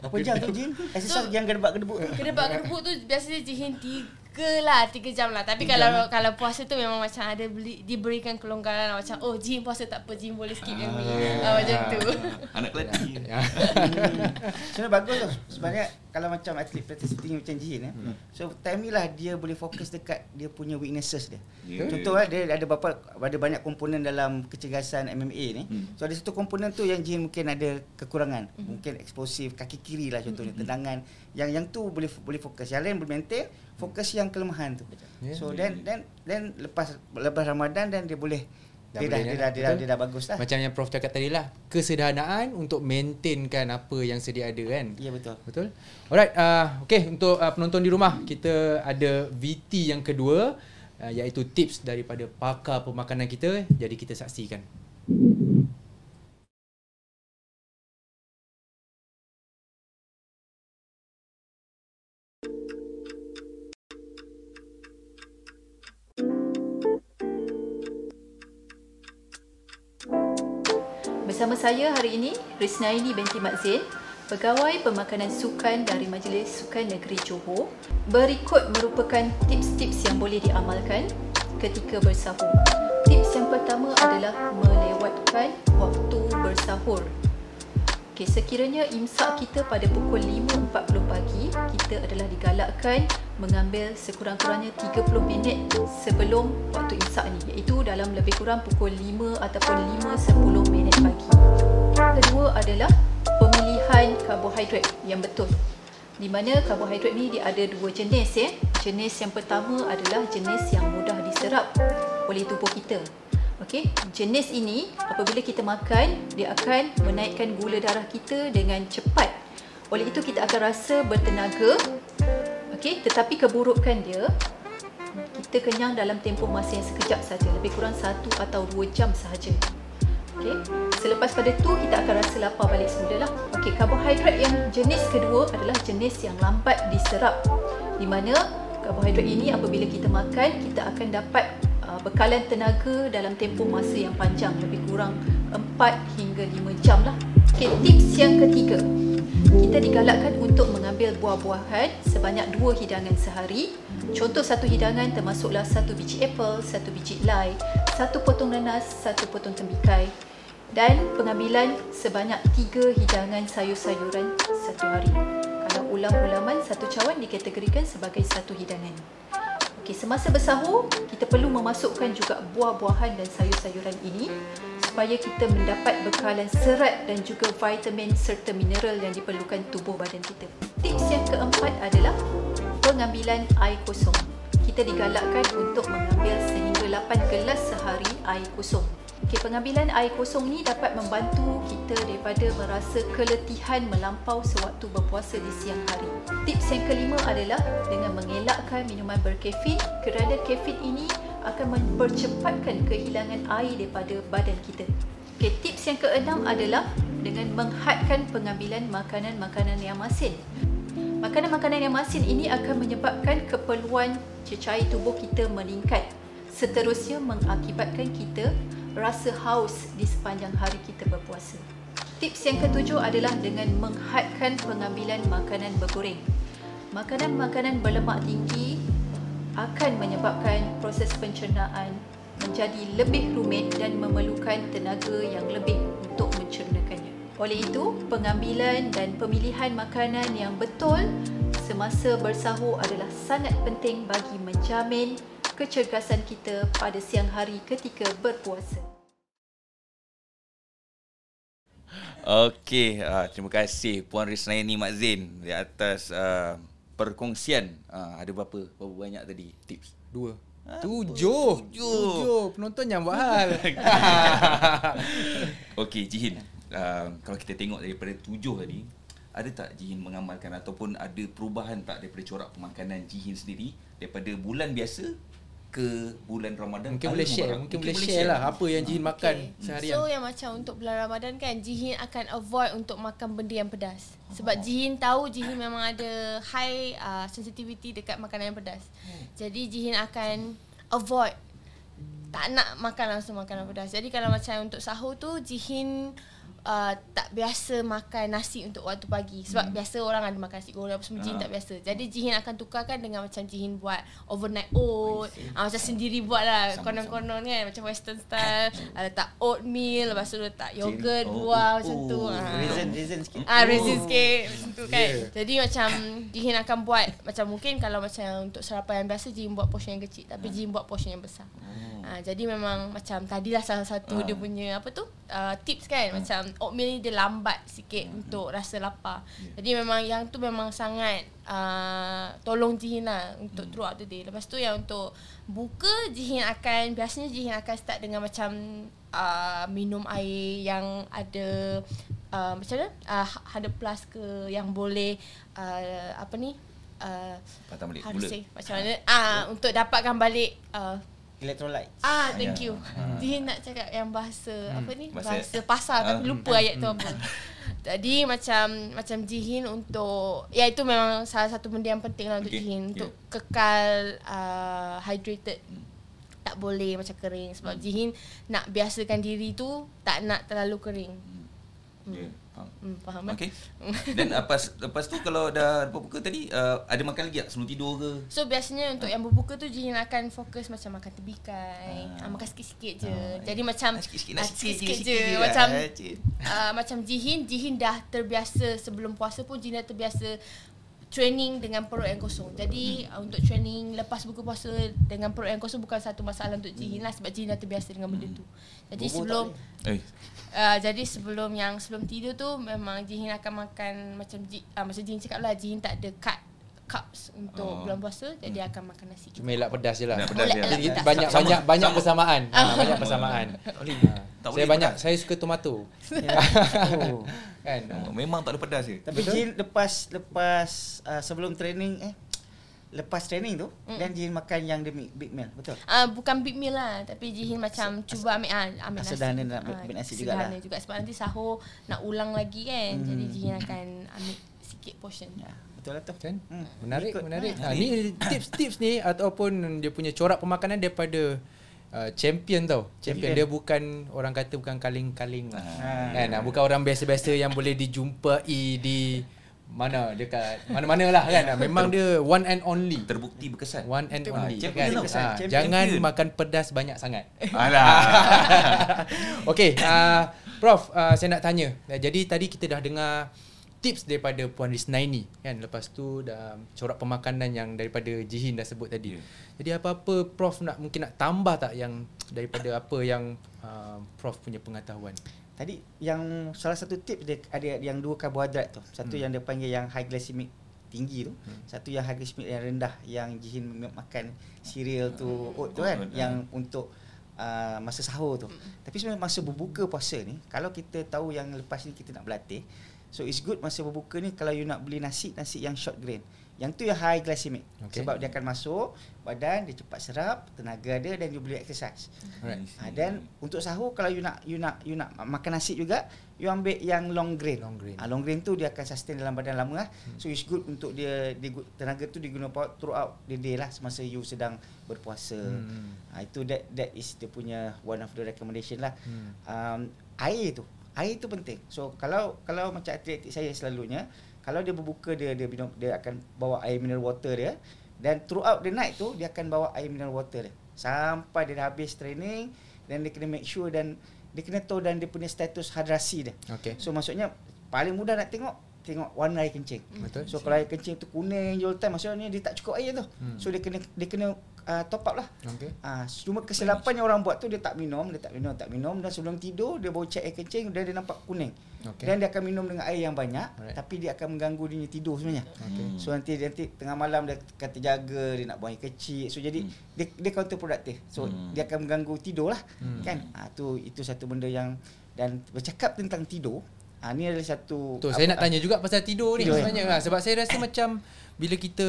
Berapa jam tu Jin? Asal yang gerbak-gerbuk. Gerbak-gerbuk tu biasanya Jihin 3 jam lah. Tapi kalau puasa tu memang macam ada diberikan kelonggaran macam Jihin puasa tak apa, Jihin boleh skip yang ni. Macam tu. Anak kelati. Sebenarnya bagus tu. Sebenarnya kalau macam atlet practice shooting macam Jihin ya. So time ni lah dia boleh fokus dekat dia punya weaknesses dia. Contohlah dia ada banyak komponen dalam kecergasan MMA ni. So ada satu komponen tu yang Jihin mungkin ada kekurangan. Mungkin eksplosif, kaki kiri lah contohnya, tendangan. Yang tu boleh fokus. Yang lain boleh maintain, fokus yang kelemahan tu. So then lepas Ramadan dan dia boleh dia dah bagus lah. Macam yang Prof cakap tadi lah, kesederhanaan untuk maintainkan apa yang sedia ada kan. Ya, betul. Alright, okay, untuk penonton di rumah, kita ada VT yang kedua, iaitu tips daripada pakar pemakanan kita. Jadi kita saksikan. Bersama saya hari ini, Risnaini Matzin, Pegawai Pemakanan Sukan dari Majlis Sukan Negeri Johor. Berikut merupakan tips-tips yang boleh diamalkan ketika bersahur. Tips yang pertama adalah melewatkan waktu bersahur. Okay, sekiranya imsak kita pada pukul 5.40 pagi, kita adalah digalakkan mengambil sekurang-kurangnya 30 minit sebelum waktu imsak ni, iaitu dalam lebih kurang pukul 5 ataupun 5.10 minit pagi. Kedua adalah pemilihan karbohidrat yang betul, di mana karbohidrat ni dia ada dua jenis ya. Jenis yang pertama adalah jenis yang mudah diserap oleh tubuh kita. Okey, jenis ini apabila kita makan, dia akan menaikkan gula darah kita dengan cepat. Oleh itu kita akan rasa bertenaga. Okey, tetapi keburukan dia, kita kenyang dalam tempoh masa yang sekejap saja, lebih kurang 1 atau 2 jam sahaja. Okey, selepas pada tu kita akan rasa lapar balik semulalah. Okey, karbohidrat yang jenis kedua adalah jenis yang lambat diserap, di mana karbohidrat ini apabila kita makan, kita akan dapat bekalan tenaga dalam tempoh masa yang panjang, lebih kurang 4 hingga 5 jam lah. Okay, tips yang ketiga, kita digalakkan untuk mengambil buah-buahan sebanyak 2 hidangan sehari. Contoh satu hidangan termasuklah 1 biji apel, 1 biji lai, 1 potong nanas, 1 potong tembikai, dan pengambilan sebanyak 3 hidangan sayur-sayuran satu hari. Kalau ulam-ulaman satu cawan dikategorikan sebagai satu hidangan. Okay, semasa bersahur, kita perlu memasukkan juga buah-buahan dan sayur-sayuran ini supaya kita mendapat bekalan serat dan juga vitamin serta mineral yang diperlukan tubuh badan kita. Tips yang keempat adalah pengambilan air kosong. Kita digalakkan untuk mengambil sehingga 8 gelas sehari air kosong. Okay, pengambilan air kosong ini dapat membantu kita daripada merasa keletihan melampau sewaktu berpuasa di siang hari. Tips yang kelima adalah dengan mengelakkan minuman berkafein, kerana kafein ini akan mempercepatkan kehilangan air daripada badan kita. Okay, tips yang keenam adalah dengan menghadkan pengambilan makanan-makanan yang masin. Makanan-makanan yang masin ini akan menyebabkan keperluan cecair tubuh kita meningkat, seterusnya mengakibatkan kita rasa haus di sepanjang hari kita berpuasa. Tips yang ketujuh adalah dengan menghadkan pengambilan makanan bergoreng. Makanan-makanan berlemak tinggi akan menyebabkan proses pencernaan menjadi lebih rumit dan memerlukan tenaga yang lebih untuk mencernakannya. Oleh itu, pengambilan dan pemilihan makanan yang betul semasa bersahur adalah sangat penting bagi menjamin kecergasan kita pada siang hari ketika berpuasa. Okey, terima kasih Puan Risnaini Matzin di atas perkongsian. Ada berapa banyak tadi tips? 2. 7 penonton yang buat hal. Okey, Jihin. Kalau kita tengok daripada 7 tadi, ada tak Jihin mengamalkan ataupun ada perubahan tak daripada corak pemakanan Jihin sendiri daripada bulan biasa ke bulan Ramadan? Mungkin boleh share, mungkin boleh share lah apa yang Jihin makan seharian. So yang macam untuk bulan Ramadan kan, Jihin akan avoid untuk makan benda yang pedas. Sebab Jihin tahu Jihin memang ada high sensitivity dekat makanan yang pedas. Jadi Jihin akan avoid, tak nak makan langsung makanan pedas. Jadi kalau macam untuk sahur tu, Jihin tak biasa makan nasi untuk waktu pagi. Sebab biasa orang ada makan nasi goreng apa semua, Jihin tak biasa. Jadi Jihin akan tukarkan dengan macam Jihin buat overnight oat, macam sendiri buat lah, konon-konon kan, macam western style. Letak oatmeal, lepas tu letak yogurt, buah macam tu, raisin sikit, raisin sikit macam tu kan. Jadi macam Jihin akan buat, macam mungkin kalau macam untuk sarapan yang biasa Jihin buat portion yang kecil, tapi Jihin buat portion yang besar. Jadi memang macam tadilah salah satu dia punya apa tu tips kan, macam oatmeal ni dia lambat sikit untuk rasa lapar. Jadi memang yang tu memang sangat tolong Jihin lah untuk throughout the day. Lepas tu yang untuk buka, Jihin akan biasanya Jihin akan start dengan macam minum air yang ada macam mana 100 plus ke, yang boleh apa ni harusnya macam mana untuk dapatkan balik electrolyte. Thank you. Dia nak cakap yang bahasa apa ni? Bahasa pasar tapi lupa ayat tu apa. Jadi macam Jihin untuk ya itu memang salah satu benda yang penting lah untuk Jihin untuk kekal hydrated. Tak boleh macam kering sebab Jihin nak biasakan diri tu tak nak terlalu kering. Faham. Okay. Dan lepas tu kalau dah berbuka tadi ada makan lagi tak sebelum tidur ke? So biasanya untuk yang berbuka tu Jihin akan fokus macam makan tebikai, makan sikit-sikit je. Jadi macam sikit-sikit je. Macam Jihin dah terbiasa sebelum puasa pun Jihin dah terbiasa training dengan perut yang kosong. Jadi untuk training lepas buka puasa dengan perut yang kosong bukan satu masalah untuk Jihin lah, sebab Jihin dah terbiasa dengan benda tu. Jadi bobo sebelum sebelum tidur tu memang Jihin akan makan macam masa Jihin cakap lah, Jihin tak ada cups untuk bulan puasa. Jadi dia akan makan nasi, cuma elak pedas je lah. Banyak persamaan. Banyak persamaan. Saya banyak pedas. Saya suka tomato. Kan? Memang tak ada pedas je. Tapi Jihin lepas sebelum training lepas training tu dan Jihin makan yang big meal, betul? Bukan big meal lah, tapi Jihin macam cuba ambil nasi. Sedang nak ambil nasi jugalah. Juga sebab nanti sahur nak ulang lagi kan. Jadi Jihin akan ambil sikit portion. Betul lah tu kan? Menarik. Ni tips ni ataupun dia punya corak pemakanan daripada champion tau. Champion dia bukan orang kata bukan kaling-kaling lah. Kan? Bukan orang biasa-biasa yang boleh dijumpai di mana dekat mana-mana lah kan. Memang dia one and only. Terbukti berkesan. One and only. Champion kan? Jangan makan pedas banyak sangat. Alah. Okay, Prof, saya nak tanya. Jadi tadi kita dah dengar tips daripada Puan Risnaini kan, lepas tu dah corak pemakanan yang daripada Jihin dah sebut tadi. Jadi apa-apa Prof mungkin nak tambah tak yang daripada apa yang Prof punya pengetahuan tadi? Yang salah satu tips dia ada yang dua karbohidrat tu, satu yang dia panggil yang high glycemic tinggi tu, satu yang high glycemic yang rendah, yang Jihin makan cereal tu, oat tu kan, yang untuk masa sahur tu. Tapi sebenarnya masa berbuka puasa ni, kalau kita tahu yang lepas ni kita nak berlatih, so it's good masa berbuka ni kalau you nak beli nasi yang short grain. Yang tu yang high glycemic. Okay. Sebab dia akan masuk badan, dia cepat serap, tenaga ada dan you boleh exercise. Dan untuk sahur kalau you nak makan nasi juga, you ambil yang long grain. Long grain tu dia akan sustain dalam badan lama lah. So it's good untuk dia tenaga tu diguna throughout the day lah semasa you sedang berpuasa. Itu that is dia punya one of the recommendation lah. Air tu penting. So kalau macam atlet saya selalunya, kalau dia berbuka dia akan bawa air mineral water dia, dan throughout the night tu dia akan bawa air mineral water dia sampai dia dah habis training. Dan dia kena make sure dan dia kena tahu dan dia punya status hidrasi dia. So maksudnya paling mudah nak tengok warna air kencing. So kalau air kencing tu kuning je all time, maksudnya dia tak cukup air tu. So dia kena top up lah. Cuma keselapan yang orang buat tu, dia tak minum, dan sebelum tidur dia baru check air kencing dan dia nampak kuning. Dan dia akan minum dengan air yang banyak, tapi dia akan mengganggu dia tidur sebenarnya. So nanti tengah malam dia akan terjaga, dia nak buang air kecil. So jadi dia counterproductive. So dia akan mengganggu tidur lah kan. Itu satu benda yang, dan bercakap tentang tidur, ni adalah satu tu, saya nak tanya juga pasal tidur ni sebenarnya. Sebab saya rasa macam bila kita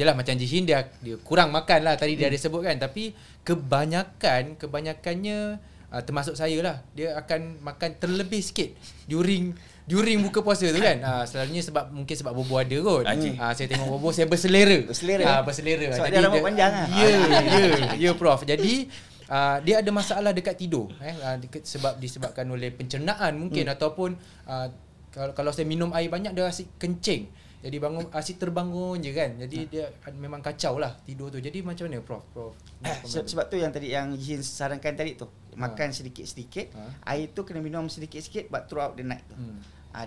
yalah macam Jihin dia kurang makan lah tadi, dia ada sebut kan. Tapi kebanyakannya termasuk saya lah, dia akan makan terlebih sikit during buka puasa tu kan. Selalunya sebab bobo ada kot. Saya tengok bobo, saya berselera. Berselera. Sebab dia rambut panjang lah. Ya Prof. Jadi dia ada masalah dekat tidur sebab disebabkan oleh pencernaan mungkin ataupun kalau saya minum air banyak dia asyik kencing. Jadi bangun asyik terbangun je kan. Jadi dia memang kacau lah tidur tu. Jadi macam mana Prof? Sebab tu yang tadi yang Jihin sarankan tadi tu, makan sedikit-sedikit, air tu kena minum sedikit-sedikit but throughout the night tu.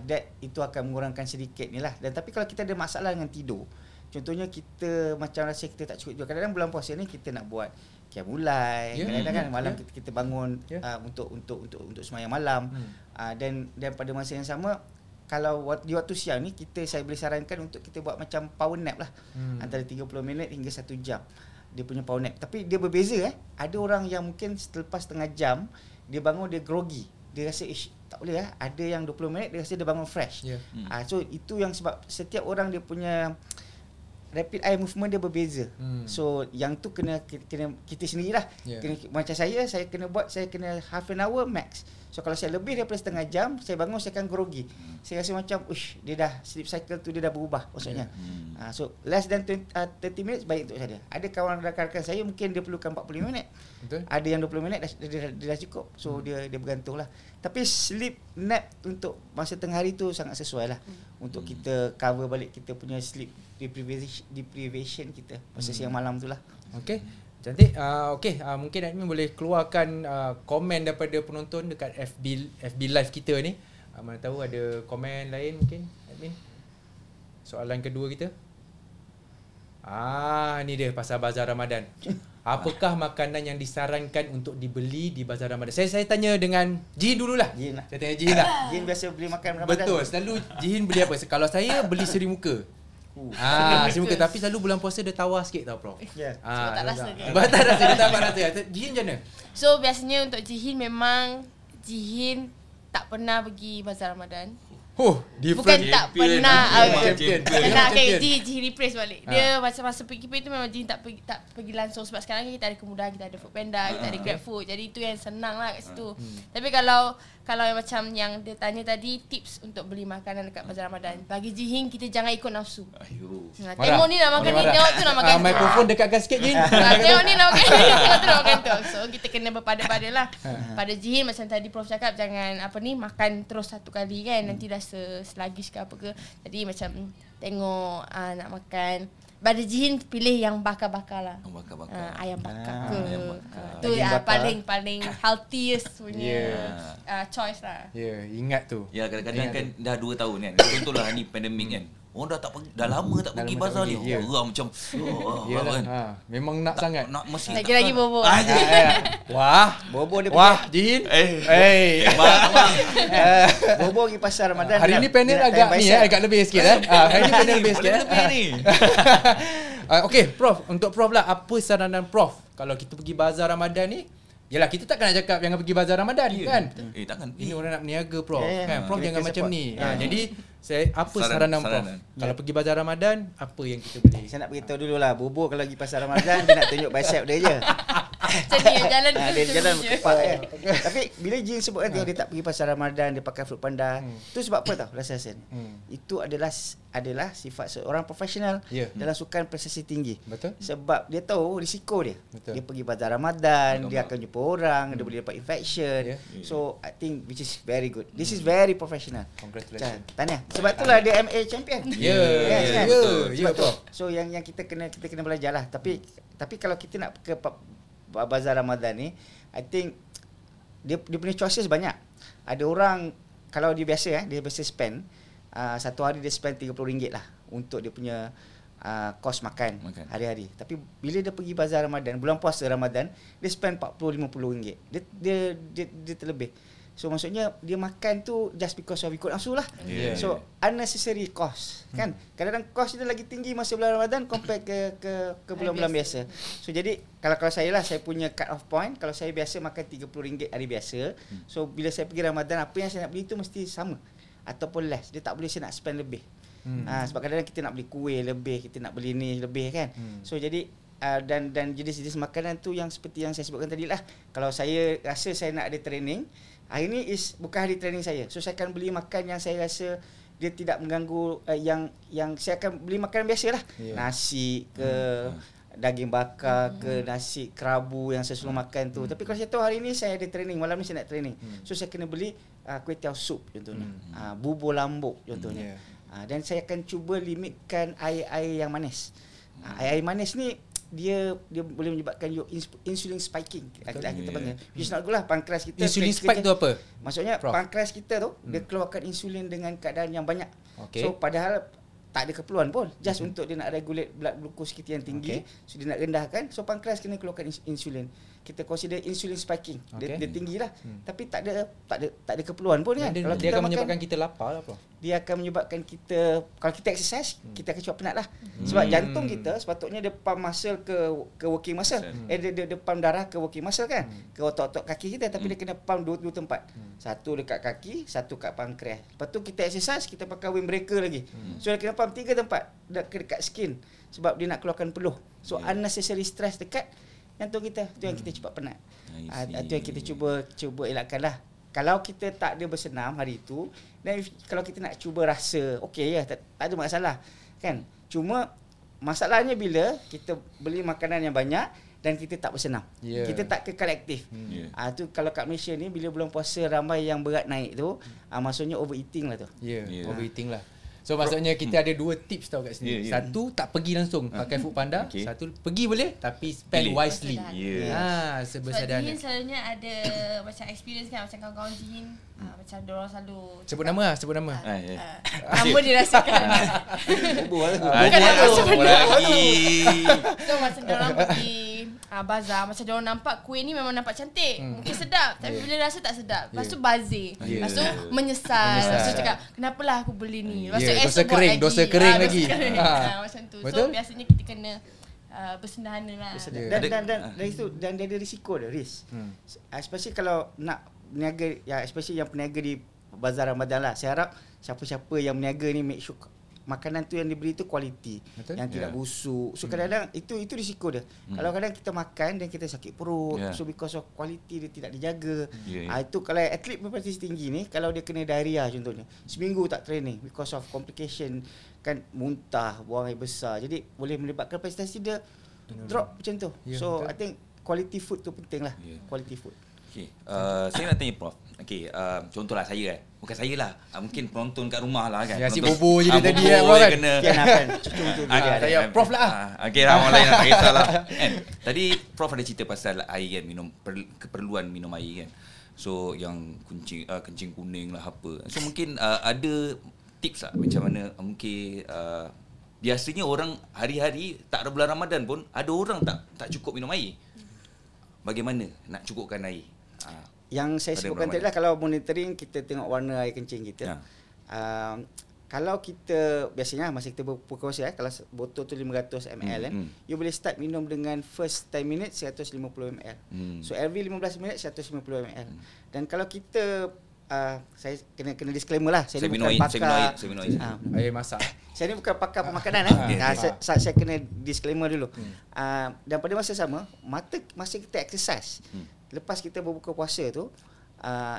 That itu akan mengurangkan sedikit ni lah. Dan tapi kalau kita ada masalah dengan tidur, contohnya kita macam rasa kita tak cukup tidur. Kadang-kadang bulan puasa ni kita nak buat kiamulail, kadang-kadang kan malam kita bangun untuk sembahyang malam. Dan pada masa yang sama, kalau di waktu siang ni saya boleh sarankan untuk kita buat macam power nap lah, antara 30 minit hingga 1 jam dia punya power nap. Tapi dia berbeza ada orang yang mungkin selepas setengah jam dia bangun dia grogi, dia rasa tak boleh ada yang 20 minit dia rasa dia bangun fresh. So itu yang sebab setiap orang dia punya rapid eye movement dia berbeza. So yang tu kena kita sendirilah. Macam saya kena buat, saya kena half an hour max. So kalau saya lebih daripada setengah jam, saya bangun saya akan grogi. Saya rasa macam dia dah sleep cycle tu dia dah berubah maksudnya. So less than 30 minutes baik untuk saya. Ada kawan rakan-rakan saya mungkin dia perlukan 40 minit. Ada yang 20 minit dah cukup. So dia bergantunglah. Tapi sleep nap untuk masa tengah hari tu sangat sesuai lah untuk kita cover balik kita punya sleep deprivation kita masa siang malam tu lah. Okay. Cantik. Mungkin admin boleh keluarkan komen daripada penonton dekat FB live kita ni. Mana tahu ada komen lain mungkin admin. Soalan kedua kita. Ni dia pasal bazar Ramadan. Apakah makanan yang disarankan untuk dibeli di bazar Ramadan? Saya tanya dengan Jihin dululah. Saya tanya Jihin lah. Jihin biasa beli makan Ramadan. Betul. Selalu Jihin beli apa? Kalau saya beli seri muka. Semuka. Tapi selalu bulan puasa dia tawar sikit tau Prof. Sebab tak rasa dia. Jihin macam mana? So biasanya untuk Jihin memang Jihin tak pernah pergi bazar Ramadan. Bukan tak pernah. Jihin replace balik. Dia masa pergi tu memang Jihin tak pergi langsung. Sebab sekarang kita ada kemudahan. Kita ada Foodpanda, kita ada GrabFood. Jadi itu yang senang lah kat situ. Tapi kalau macam yang dia tanya tadi, tips untuk beli makanan dekat bazar Ramadan, bagi Jihin kita jangan ikut nafsu. Tengok ni nak makan ni, tengok tu nak makan. Mikrofon dekatkan sikit Jihin. Tengok ni nak makan ni, tengok tu nak makan tu. So kita kena berpada-pada lah. Pada Jihin macam tadi Prof cakap, jangan makan terus satu kali kan, nanti rasa sluggish ke apa ke. Jadi macam tengok nak makan. Pada Jihin pilih yang bakar-bakar lah. Ayam bakar ke. Itu paling healthiest punya choice lah. Ingat tu. Ya, kadang-kadang kan dah 2 tahun kan. Contohlah ni pandemik kan. Orang dah lama tak pergi bazar ni. Orang macam kan. Memang nak sangat. Lagi-lagi bobo. Wah, bobo dia. Wah, Jihin. Bobo pergi pasar Ramadan. Hari ni panel agak ni agak lebih sikit Okey, Prof, untuk Prof lah, apa saranan Prof kalau kita pergi bazar Ramadan ni? Yalah, kita takkan nak cakap jangan pergi bazar Ramadan kan. Takkan. Ini orang nak berniaga Prof. Kan Prof jangan macam ni. Jadi apa saranan Prof? Kalau pergi bazar Ramadan, apa yang kita boleh? Saya nak beritahu dululah, Bobo kalau pergi pasar Ramadan dia nak tunjuk bicep dia je. Jadi jalan kepak kan. Tapi bila Jihin sebut kan dia tak pergi pasar Ramadan, dia pakai Foodpanda. Tu sebab apa tau rasa-rasa ni? Itu adalah sifat seorang profesional dalam sukan prestasi tinggi. Betul. Sebab dia tahu risiko dia. Dia pergi bazar Ramadan, dia akan jumpa orang, dia boleh dapat infection. So I think which is very good. This is very professional. Congratulations. Tahniah. Sebab itulah dia MA champion. Betul. So yang kita kena belajarlah. Tapi kalau kita nak ke bazar Ramadan ni, I think dia punya choices banyak. Ada orang kalau dia biasa dia biasa spend satu hari dia spend RM30 lah untuk dia punya kos makan hari-hari. Tapi bila dia pergi bazar Ramadan, bulan puasa Ramadan, dia spend RM40-50. Dia terlebih. So maksudnya dia makan tu just because of ikut nafsu lah. So unnecessary cost kan. Kadang-kadang cost dia lagi tinggi masa bulan Ramadan compare ke bulan-bulan biasa. So jadi kalau saya punya cut off point, kalau saya biasa makan RM30 hari biasa, so bila saya pergi Ramadan apa yang saya nak beli tu mesti sama ataupun less. Dia tak boleh saya nak spend lebih. Sebab kadang-kadang kita nak beli kuih lebih, kita nak beli ni lebih kan. So jadi dan jenis-jenis makanan tu yang seperti yang saya sebutkan tadi lah. Kalau saya rasa saya nak ada training, hari ni bukan hari training saya. So saya akan beli makan yang saya rasa dia tidak mengganggu, yang saya akan beli makanan biasalah. Nasi ke daging bakar ke nasi kerabu yang saya selalu makan tu. Tapi kalau saya tahu hari ni saya ada training, malam ni saya nak training, so saya kena beli kuih tiaw sup contohnya, bubur lambuk contohnya. Dan saya akan cuba limitkan air-air yang manis. Air-air manis ni dia boleh menyebabkan insulin spiking, kita panggil, which is not good lah. Pankreas kita, insulin spike tu apa? Maksudnya pankreas kita tu dia keluarkan insulin dengan keadaan yang banyak. So padahal tak ada keperluan pun, just untuk dia nak regulate blood glucose kita yang tinggi, so dia nak rendahkan, so pankreas kena keluarkan insulin. Kita consider insulin spiking, dia tinggilah, tapi tak ada keperluan pun kan. Kalau dia akan menyebabkan kita lapar apa? Dia akan menyebabkan kita, kalau kita exercise, kita akan cuba penat lah. Sebab jantung kita sepatutnya dia pump muscle ke working muscle, dia pump darah ke working muscle kan, ke otot-otot kaki kita, tapi dia kena pump dua tempat, satu dekat kaki, satu kat pankreas. Lepas tu kita exercise, kita pakai windbreaker lagi, so dia kena pump tiga tempat, dekat skin, sebab dia nak keluarkan peluh. So unnecessary stress dekat jantung kita, tu yang kita cepat penat. Itu yang kita cuba elakkan lah. Kalau kita tak ada bersenam hari itu, dan kalau kita nak cuba rasa okey ya, tak ada masalah kan. Cuma masalahnya bila kita beli makanan yang banyak dan kita tak bersenam, kita tak kekal aktif. Tu kalau kat Malaysia ni, bila bulan puasa ramai yang berat naik tu, maksudnya overeating lah tu. Overeating lah. So maksudnya kita ada dua tips tau kat sini. Satu, tak pergi langsung pakai Food Panda. Satu, pergi boleh tapi spend wisely. Sebesar dana. So Jihin selalunya ada macam experience kan, macam kawan-kawan Jihin macam diorang selalu sebut nama. Apa dia rasakan? Bukan rasa benda. So masa diorang pergi bazar, macam diorang nampak kuih ni memang nampak cantik, mungkin sedap, tapi bila rasa tak sedap, lepas tu bazir, lepas tu menyesal, lepas tu cakap kenapalah aku beli ni, lepas tu dosa kering lagi. Macam tu. So biasanya kita kena bersendahan lah. Dan dia ada risiko dia, risk. Especially kalau nak berniaga, especially yang peniaga di bazar Ramadan lah. Saya harap siapa-siapa yang berniaga ni make sure makanan tu yang diberi tu kualiti, yang tidak busuk. So kadang-kadang itu risiko dia. Kalau kadang kita makan dan kita sakit perut, so because of kualiti dia tidak dijaga. Itu kalau atlet berprestasi tinggi ni, kalau dia kena diarrhea contohnya, seminggu tak training because of complication kan, muntah, buang air besar, jadi boleh menyebabkan prestasi dia drop macam tu. So I think quality food tu penting lah. Quality food. Okay. Saya nak tanya Prof. Okay, contohlah saya bukan saya lah, mungkin penonton kat rumah lah kan. Nasi bobo je tadi kan. Saya Prof lah. Okay, orang lain tak kisahlah. Tadi Prof ada cerita pasal air kan, minum, keperluan minum air kan. So yang kencing kuning lah apa. So mungkin ada tips lah macam mana mungkin biasanya orang hari-hari tak ada bulan Ramadan pun ada orang tak cukup minum air. Bagaimana nak cukupkan air? Yang saya sebutkan tadi lah, kalau monitoring kita tengok warna air kencing kita. Kalau kita biasanya masa kita berpuasa, kalau botol tu 500 ml kan, you boleh start minum dengan first 10 minutes 150 ml. So every 15 minutes 150 ml. Dan kalau kita saya kena disclaimer lah, saya ni bukan pakar air masak. Saya ni bukan pakar pemakanan. Saya kena disclaimer dulu. Dan pada masa sama, masa kita exercise, lepas kita berbuka puasa tu,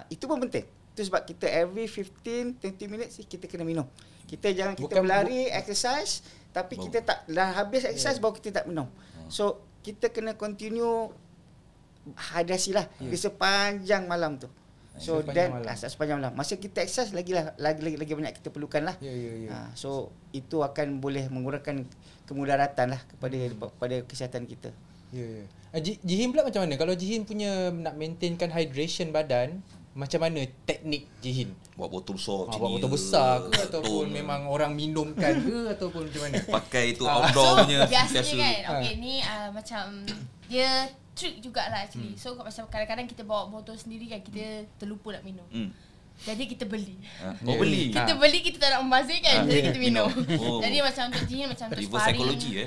itu pun penting. Itu sebab kita every 15-20 minutes kita kena minum. Kita jangan kita berlari, exercise, tapi kita tak dah habis exercise baru kita tak minum. So kita kena continue hidrasi lah sepanjang malam tu. So dan sepanjang malam, masa kita exercise lagi banyak kita perlukan lah. So itu akan boleh mengurangkan kemudaratan lah kepada kesihatan kita. Jihin pula macam mana? Kalau Jihin punya nak maintainkan hydration badan, macam mana teknik Jihin? Buat botol besar, ke ataupun memang orang minumkan ke ataupun macam mana? Pakai itu outdoor punya. So biasanya kan, okay ni macam dia trick jugalah actually. So macam kadang-kadang kita bawa botol sendiri kan, kita terlupa nak minum. Jadi kita beli. Kita beli, kita tak nak membazir kan. Jadi kita minum. Jadi macam untuk Jihin macam untuk sparring.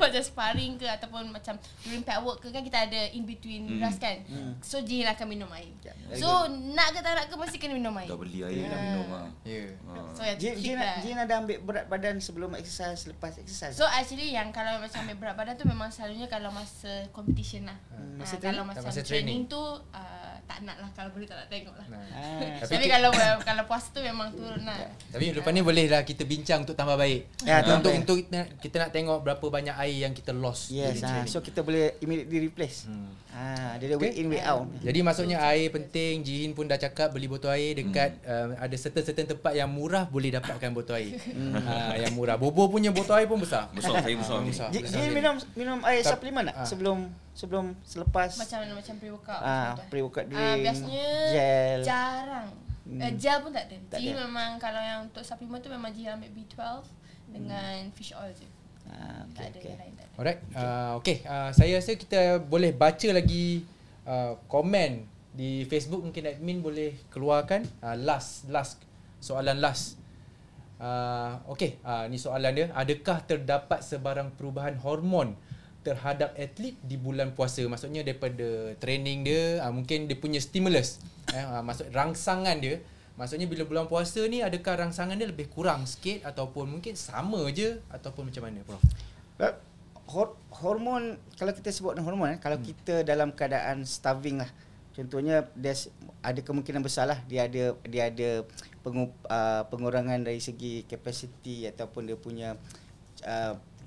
Macam sparring ke ataupun macam during pad work ke kan, kita ada in between rush kan. So Jihin akan minum air. So nak ke tak nak ke mesti kena minum air. Dah beli air dah minum lah. So Jihin ada ambil berat badan sebelum exercise, lepas exercise. So actually yang kalau macam ambil berat badan tu memang selalunya kalau masa competition lah. Kalau masa training tu tak nak lah, kalau boleh tak nak tengok lah. Tapi kalau puasa tu memang turun lah. Tapi lepas ni bolehlah kita bincang untuk tambah baik. Untuk kita nak tengok berapa banyak air yang kita lost. Yes, so kita boleh immediately replace. Dia way in way out. Jadi maksudnya air penting. Jihin pun dah cakap beli botol air dekat ada certain tempat yang murah boleh dapatkan botol air. Yang murah. Bobo punya botol air pun besar. Besar. Jihin minum air suplemen tak sebelum selepas macam pre-workout. Pre-workout drink. Biasanya gel. Jarang. Gel pun tak ada. Jihin memang kalau yang untuk suplemen tu memang Jihin ambil B12 dengan fish oil je. Okay. Alright. Saya rasa kita boleh baca lagi komen di Facebook, mungkin admin boleh keluarkan soalan last. Ni soalan dia. Adakah terdapat sebarang perubahan hormon terhadap atlet di bulan puasa? Maksudnya daripada training dia, mungkin dia punya stimulus, maksud rangsangan dia. Maksudnya bila bulan puasa ni, adakah rangsangan dia lebih kurang sikit ataupun mungkin sama je ataupun macam mana, Prof? Hormon, kalau kita sebut hormon, kalau kita dalam keadaan starving lah, contohnya ada kemungkinan besar lah dia ada pengurangan dari segi kapasiti ataupun dia punya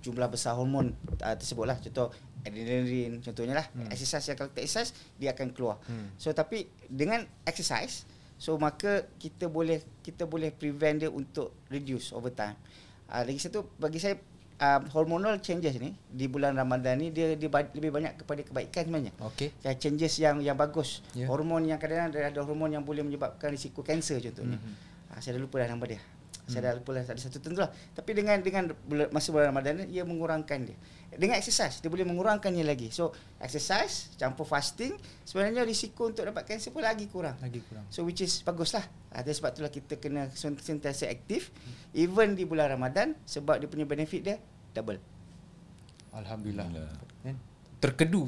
jumlah besar hormon tersebut lah. Contoh adrenalin contohnya lah. Exercise yang kalau kita exercise dia akan keluar. So tapi dengan exercise, so maka kita boleh prevent dia untuk reduce over time. Lagi satu bagi saya, hormonal changes ni di bulan Ramadan ni dia lebih banyak kepada kebaikan sebenarnya. Okey. Changes yang bagus. Yeah. Hormon yang kadang-kadang ada hormon yang boleh menyebabkan risiko kanser contohnya. Saya dah lupa dah nama dia. Saya dah lupa lah, ada satu tentulah. Tapi dengan masa bulan Ramadan ni, ia mengurangkan dia. Dengan exercise dia boleh mengurangkannya lagi. So exercise campur fasting, sebenarnya risiko untuk dapat kanser pun lagi kurang. So which is baguslah. Ada sebab itulah kita kena sentiasa aktif even di bulan Ramadan, sebab dia punya benefit dia double. Alhamdulillah. Terkedu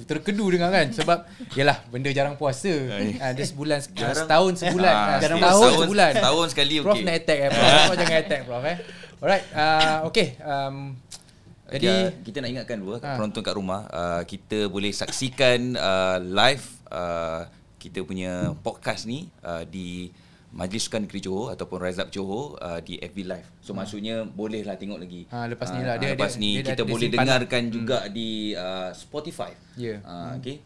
dengan kan, sebab yalah benda jarang puasa. Ada sebulan setahun sebulan. Jarang puasa sebulan. Setahun sekali okey. Prof nak attack Prof. Jangan attack Prof. Alright. Jadi kita nak ingatkan dua penonton kat rumah, kita boleh saksikan live kita punya podcast ni di Majlis Sukan Negeri Johor ataupun Rise Up Johor di FB Live. So maksudnya bolehlah tengok lagi. Lepas ni lah lepas ni kita boleh dengarkan juga di Spotify. Yeah. Okey.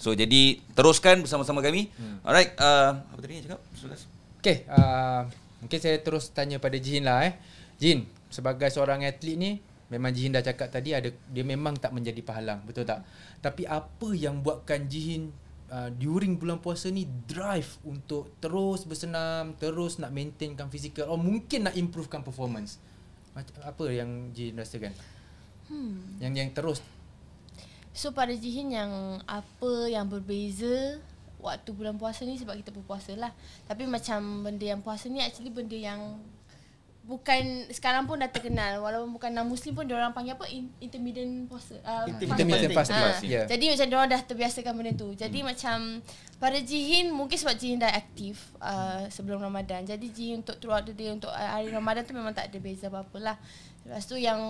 So jadi teruskan bersama-sama kami. Alright, apa tadi cakap? Okey, mungkin saya terus tanya pada Jihin lah. Jihin, sebagai seorang atlet ni, memang Jihin dah cakap tadi dia memang tak menjadi penghalang, betul tak? Tapi apa yang buatkan Jihin during bulan puasa ni drive untuk terus bersenam, terus nak maintainkan fizikal atau mungkin nak improvekan performance? Apa yang Jihin rasakan? Yang terus. So pada Jihin, yang berbeza waktu bulan puasa ni, sebab kita berpuasa lah. Tapi macam benda yang puasa ni actually benda yang bukan sekarang pun dah terkenal, walaupun bukan non-Muslim pun diorang panggil apa, intermittent puasa. Intermittent fasting. Jadi macam diorang dah terbiasakan benda tu. Jadi macam pada Jihin, mungkin sebab Jihin dah aktif sebelum Ramadan, jadi Jihin untuk throughout the day, untuk hari Ramadan tu memang tak ada beza apa-apa lah. Lepas tu yang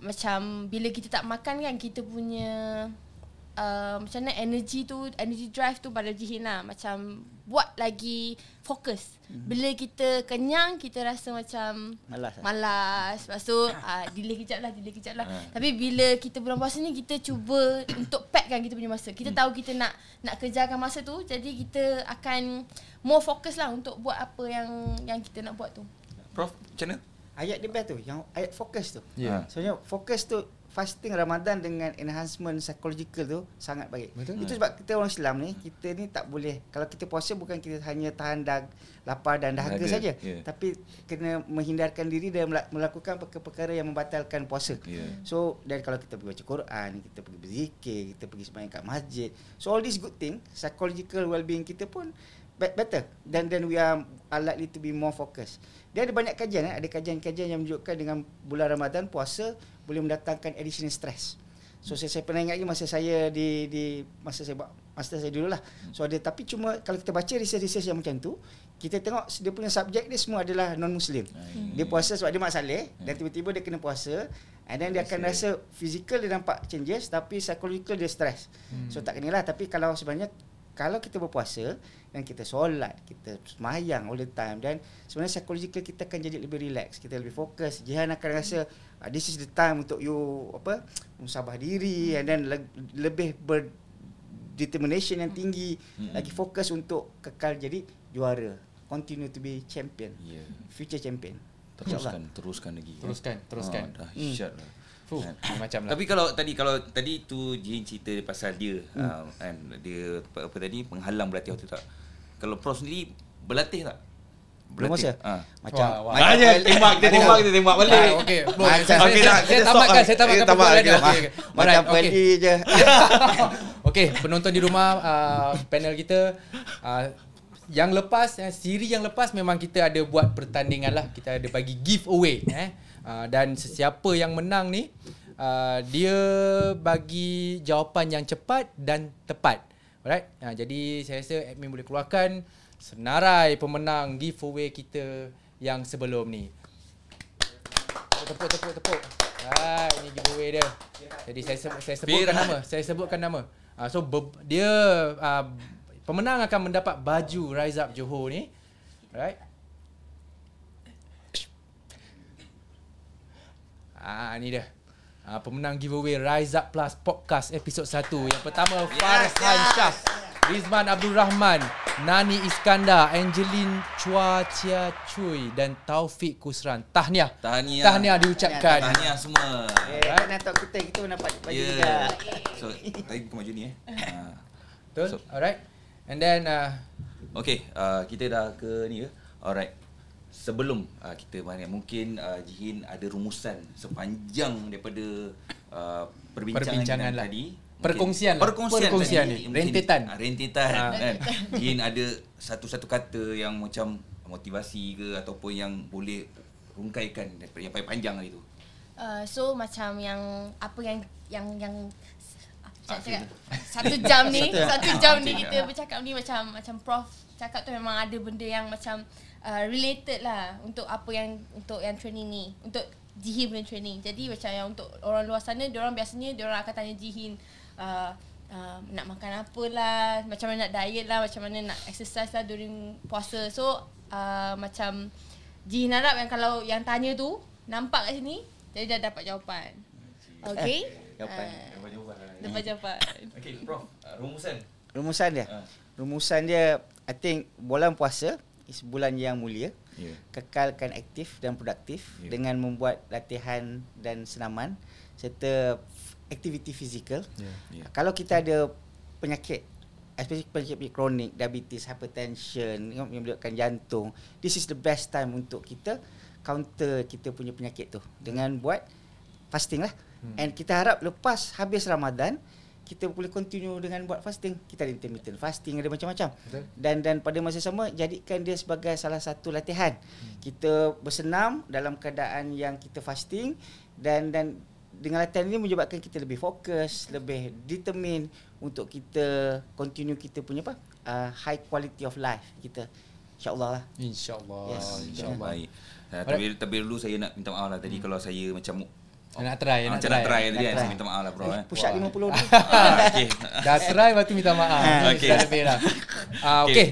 macam bila kita tak makan kan, kita punya macam mana energy drive tu pada Jihin lah, macam buat lagi fokus. Bila kita kenyang, kita rasa macam malas. Lepas tu delay kejap lah. Tapi bila kita bulan puasa ni, kita cuba untuk packkan kita punya masa. Kita tahu kita nak kejarkan masa tu, jadi kita akan more fokus lah untuk buat apa yang kita nak buat tu. Prof, macam mana? Ayat dia best tu, yang ayat fokus tu. Sebenarnya fokus tu, fasting Ramadan dengan enhancement psychological tu sangat baik. Betul. Itu sebab kita orang Islam ni, kita ni tak boleh, kalau kita puasa bukan kita hanya tahan lapar dan dahaga saja, tapi kena menghindarkan diri dan melakukan perkara-perkara yang membatalkan puasa. So dan kalau kita pergi baca Quran, kita pergi berzikir, kita pergi sembahyang kat masjid, so all these good thing, psychological well-being kita pun better, dan then we are likely to be more focused. Dia ada banyak kajian, ada kajian-kajian yang menunjukkan dengan bulan Ramadan puasa boleh mendatangkan additional stress. So saya pernah ingat lagi masa saya di masa saya buat master saya dululah. So ada, tapi cuma kalau kita baca research-research yang macam tu, kita tengok dia punya subjek dia semua adalah non-Muslim. Dia puasa sebab dia mak saleh, dan tiba-tiba dia kena puasa, and then dia akan rasa physical dia nampak changes, tapi psychological dia stress. So tak kenalah. Tapi kalau sebenarnya Kalau kita berpuasa dan kita solat, kita semayang all the time, dan sebenarnya psychological kita akan jadi lebih relax, kita lebih fokus. Jihan akan rasa this is the time untuk you apa musabah diri, and then lebih determination yang tinggi, lagi fokus untuk kekal jadi juara, continue to be champion, future champion. Teruskan lagi. Oh, dahsyat lah. Macam lah. Tapi kalau tadi tu Jihin cerita pasal dia kan, dia apa tadi penghalang berlatih atau tak. Kalau Prof sendiri berlatih tak? Berlatih. Macam tembak balik. Okey. Saya tamatkan. Macam pergi je. Okey, penonton di rumah, panel kita, yang lepas, siri yang lepas memang kita ada buat pertandingan lah. Kita ada bagi giveaway. Dan sesiapa yang menang ni, dia bagi jawapan yang cepat dan tepat. Alright? Jadi saya rasa admin boleh keluarkan senarai pemenang giveaway kita yang sebelum ni. Tepuk. Alright, ini giveaway dia. Jadi saya sebutkan nama. So pemenang akan mendapat baju Rise Up Johor ni. Alright? Ni dia. Pemenang giveaway Rise Up Plus Podcast episod 1. Yang pertama, Farhan Syah, Rizman Abdul Rahman, Nani Iskandar, Angelin Chua Chia Chui dan Taufik Kusran. Tahniah diucapkan. Tahniah semua. Kan atok kita mendapat baju juga. So, tadi buka baju ni Betul? So, alright. And then okay, kita dah ke ni ke? Alright. Sebelum kita banyak, mungkin Jihin ada rumusan sepanjang daripada perbincangan tadi. Perkongsian ni. Rentetan. Kan? Jihin ada satu-satu kata yang macam motivasi ke, ataupun yang boleh rungkaikan daripada yang paling panjang tadi tu. So macam yang satu jam ni kita bercakap ni, macam Prof cakap tu memang ada benda yang macam related lah untuk apa yang untuk yang training ni, untuk Jihin punya training. Jadi macam yang untuk orang luar sana, diorang biasanya diorang akan tanya Jihin nak makan apalah, macam mana nak diet lah, macam mana nak exercise lah during puasa. So macam Jihin harap yang kalau yang tanya tu nampak kat sini, jadi dah dapat jawapan. Okay. Dapat jawapan. Okay, Prof, Rumusan dia. Rumusan dia, I think bulan puasa is bulan yang mulia. Kekalkan aktif dan produktif dengan membuat latihan dan senaman serta aktiviti fizikal. Kalau kita ada penyakit, especially penyakit kronik, diabetes, hypertension, yang menyebabkan jantung, this is the best time untuk kita counter kita punya penyakit tu dengan buat fasting lah. And kita harap lepas habis Ramadan kita boleh continue dengan buat fasting. Kita ada intermittent fasting, ada macam-macam. Betul. Dan pada masa sama jadikan dia sebagai salah satu latihan. Kita bersenam dalam keadaan yang kita fasting, dan dengan latihan ini menyebabkan kita lebih fokus, lebih determined untuk kita continue kita punya high quality of life kita. Insya-Allah. Baik. Tapi dulu saya nak minta maaf lah tadi kalau saya macam nak try tadi. Saya minta maaf lah bro. Push up 50 ni. Okey. Dah try waktu minta maaf. Okey. Dah lebih lah. Okey,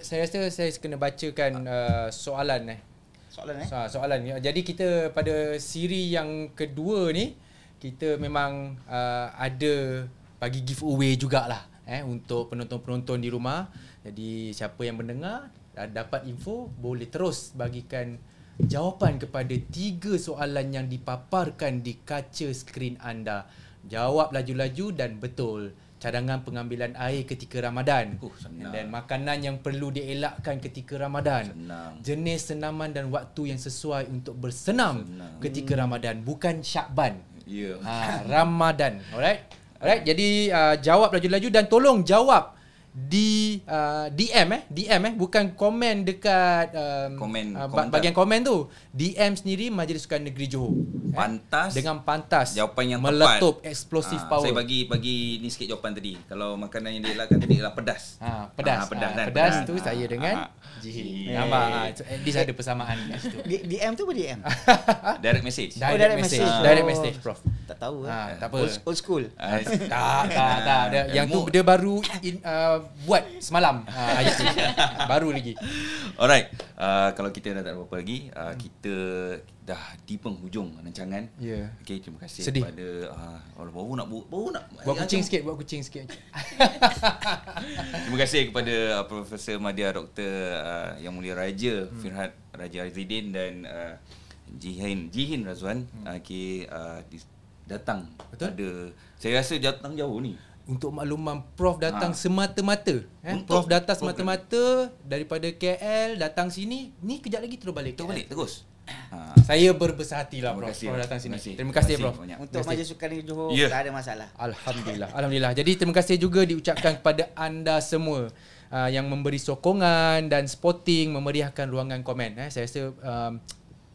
saya rasa saya kena bacakan soalan. Jadi kita pada siri yang kedua ni, kita memang ada bagi giveaway jugalah untuk penonton-penonton di rumah. Jadi siapa yang mendengar dapat info, boleh terus bagikan jawapan kepada 3 soalan yang dipaparkan di kaca skrin anda. Jawab laju-laju dan betul. Cadangan pengambilan air ketika Ramadan, dan makanan yang perlu dielakkan ketika Ramadan, jenis senaman dan waktu yang sesuai untuk bersenam ketika Ramadan, bukan Syakban. Ramadan. Alright. Jadi jawab laju-laju dan tolong jawab di DM, bukan komen dekat bahagian komen tu. DM sendiri Majlis Sukan Negeri Johor. Pantas. Dengan pantas. Jawapan yang meletup, explosive power. Saya bagi ni sikit jawapan tadi. Kalau makanan yang dielakkan tadi ialah pedas. Pedas tu saya dengan Jihin. Nampak at least ada persamaan kat situ. DM tu apa DM? Direct message. Direct message, Prof. tak tahu. Tak apa. Old school. Tak. Yang tu dia baru buat semalam. Ayat tu. Baru lagi. Alright. Kalau kita dah tak ada apa-apa lagi, kita dah di penghujung rancangan. Yeah. Okay, terima kasih. Sedih. Kepada baru nak buat kucing sikit. Terima kasih kepada Profesor Madya Doktor Yang Mulia Raja Firhad Raja Azidin dan Jihin Radzuan okay, datang. Betul? Ada, saya rasa datang jauh ni. Untuk makluman, Prof datang semata-mata. Prof datang semata-mata daripada KL, datang sini. Ni kejap lagi terus balik terus. Saya berbesar hati lah, Prof. Prof datang sini. Terima kasih Prof. Banyak. Untuk Majlis Sukan Negeri Johor tak ada masalah. Alhamdulillah. Jadi terima kasih juga diucapkan kepada anda semua yang memberi sokongan dan sporting memeriahkan ruangan komen. Saya rasa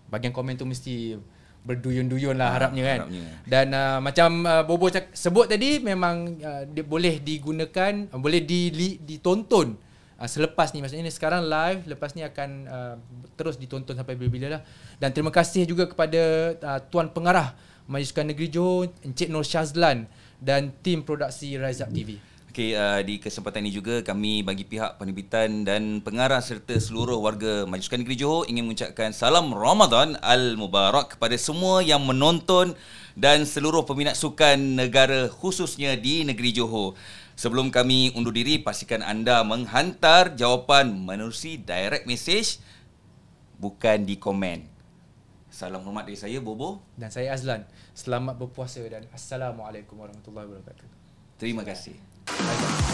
bahagian komen tu mesti berduyun-duyun lah harapnya. Dan macam Bobo sebut tadi, memang boleh digunakan, boleh ditonton selepas ni. Maksudnya ni sekarang live, lepas ni akan terus ditonton sampai bila-bila lah. Dan terima kasih juga kepada Tuan Pengarah Majlis Sukan Negeri Johor, Encik Nur Syazlan dan tim produksi Rise Up TV. Okay, di kesempatan ini juga kami bagi pihak penerbitan dan pengarah serta seluruh warga Majlis Sukan Negeri Johor ingin mengucapkan salam Ramadan Al-Mubarak kepada semua yang menonton dan seluruh peminat sukan negara khususnya di negeri Johor. Sebelum kami undur diri, pastikan anda menghantar jawapan menerusi direct message, bukan di komen. Salam hormat dari saya, Bobo. Dan saya, Azlan. Selamat berpuasa dan Assalamualaikum warahmatullahi wabarakatuh. Terima kasih. Bye-bye.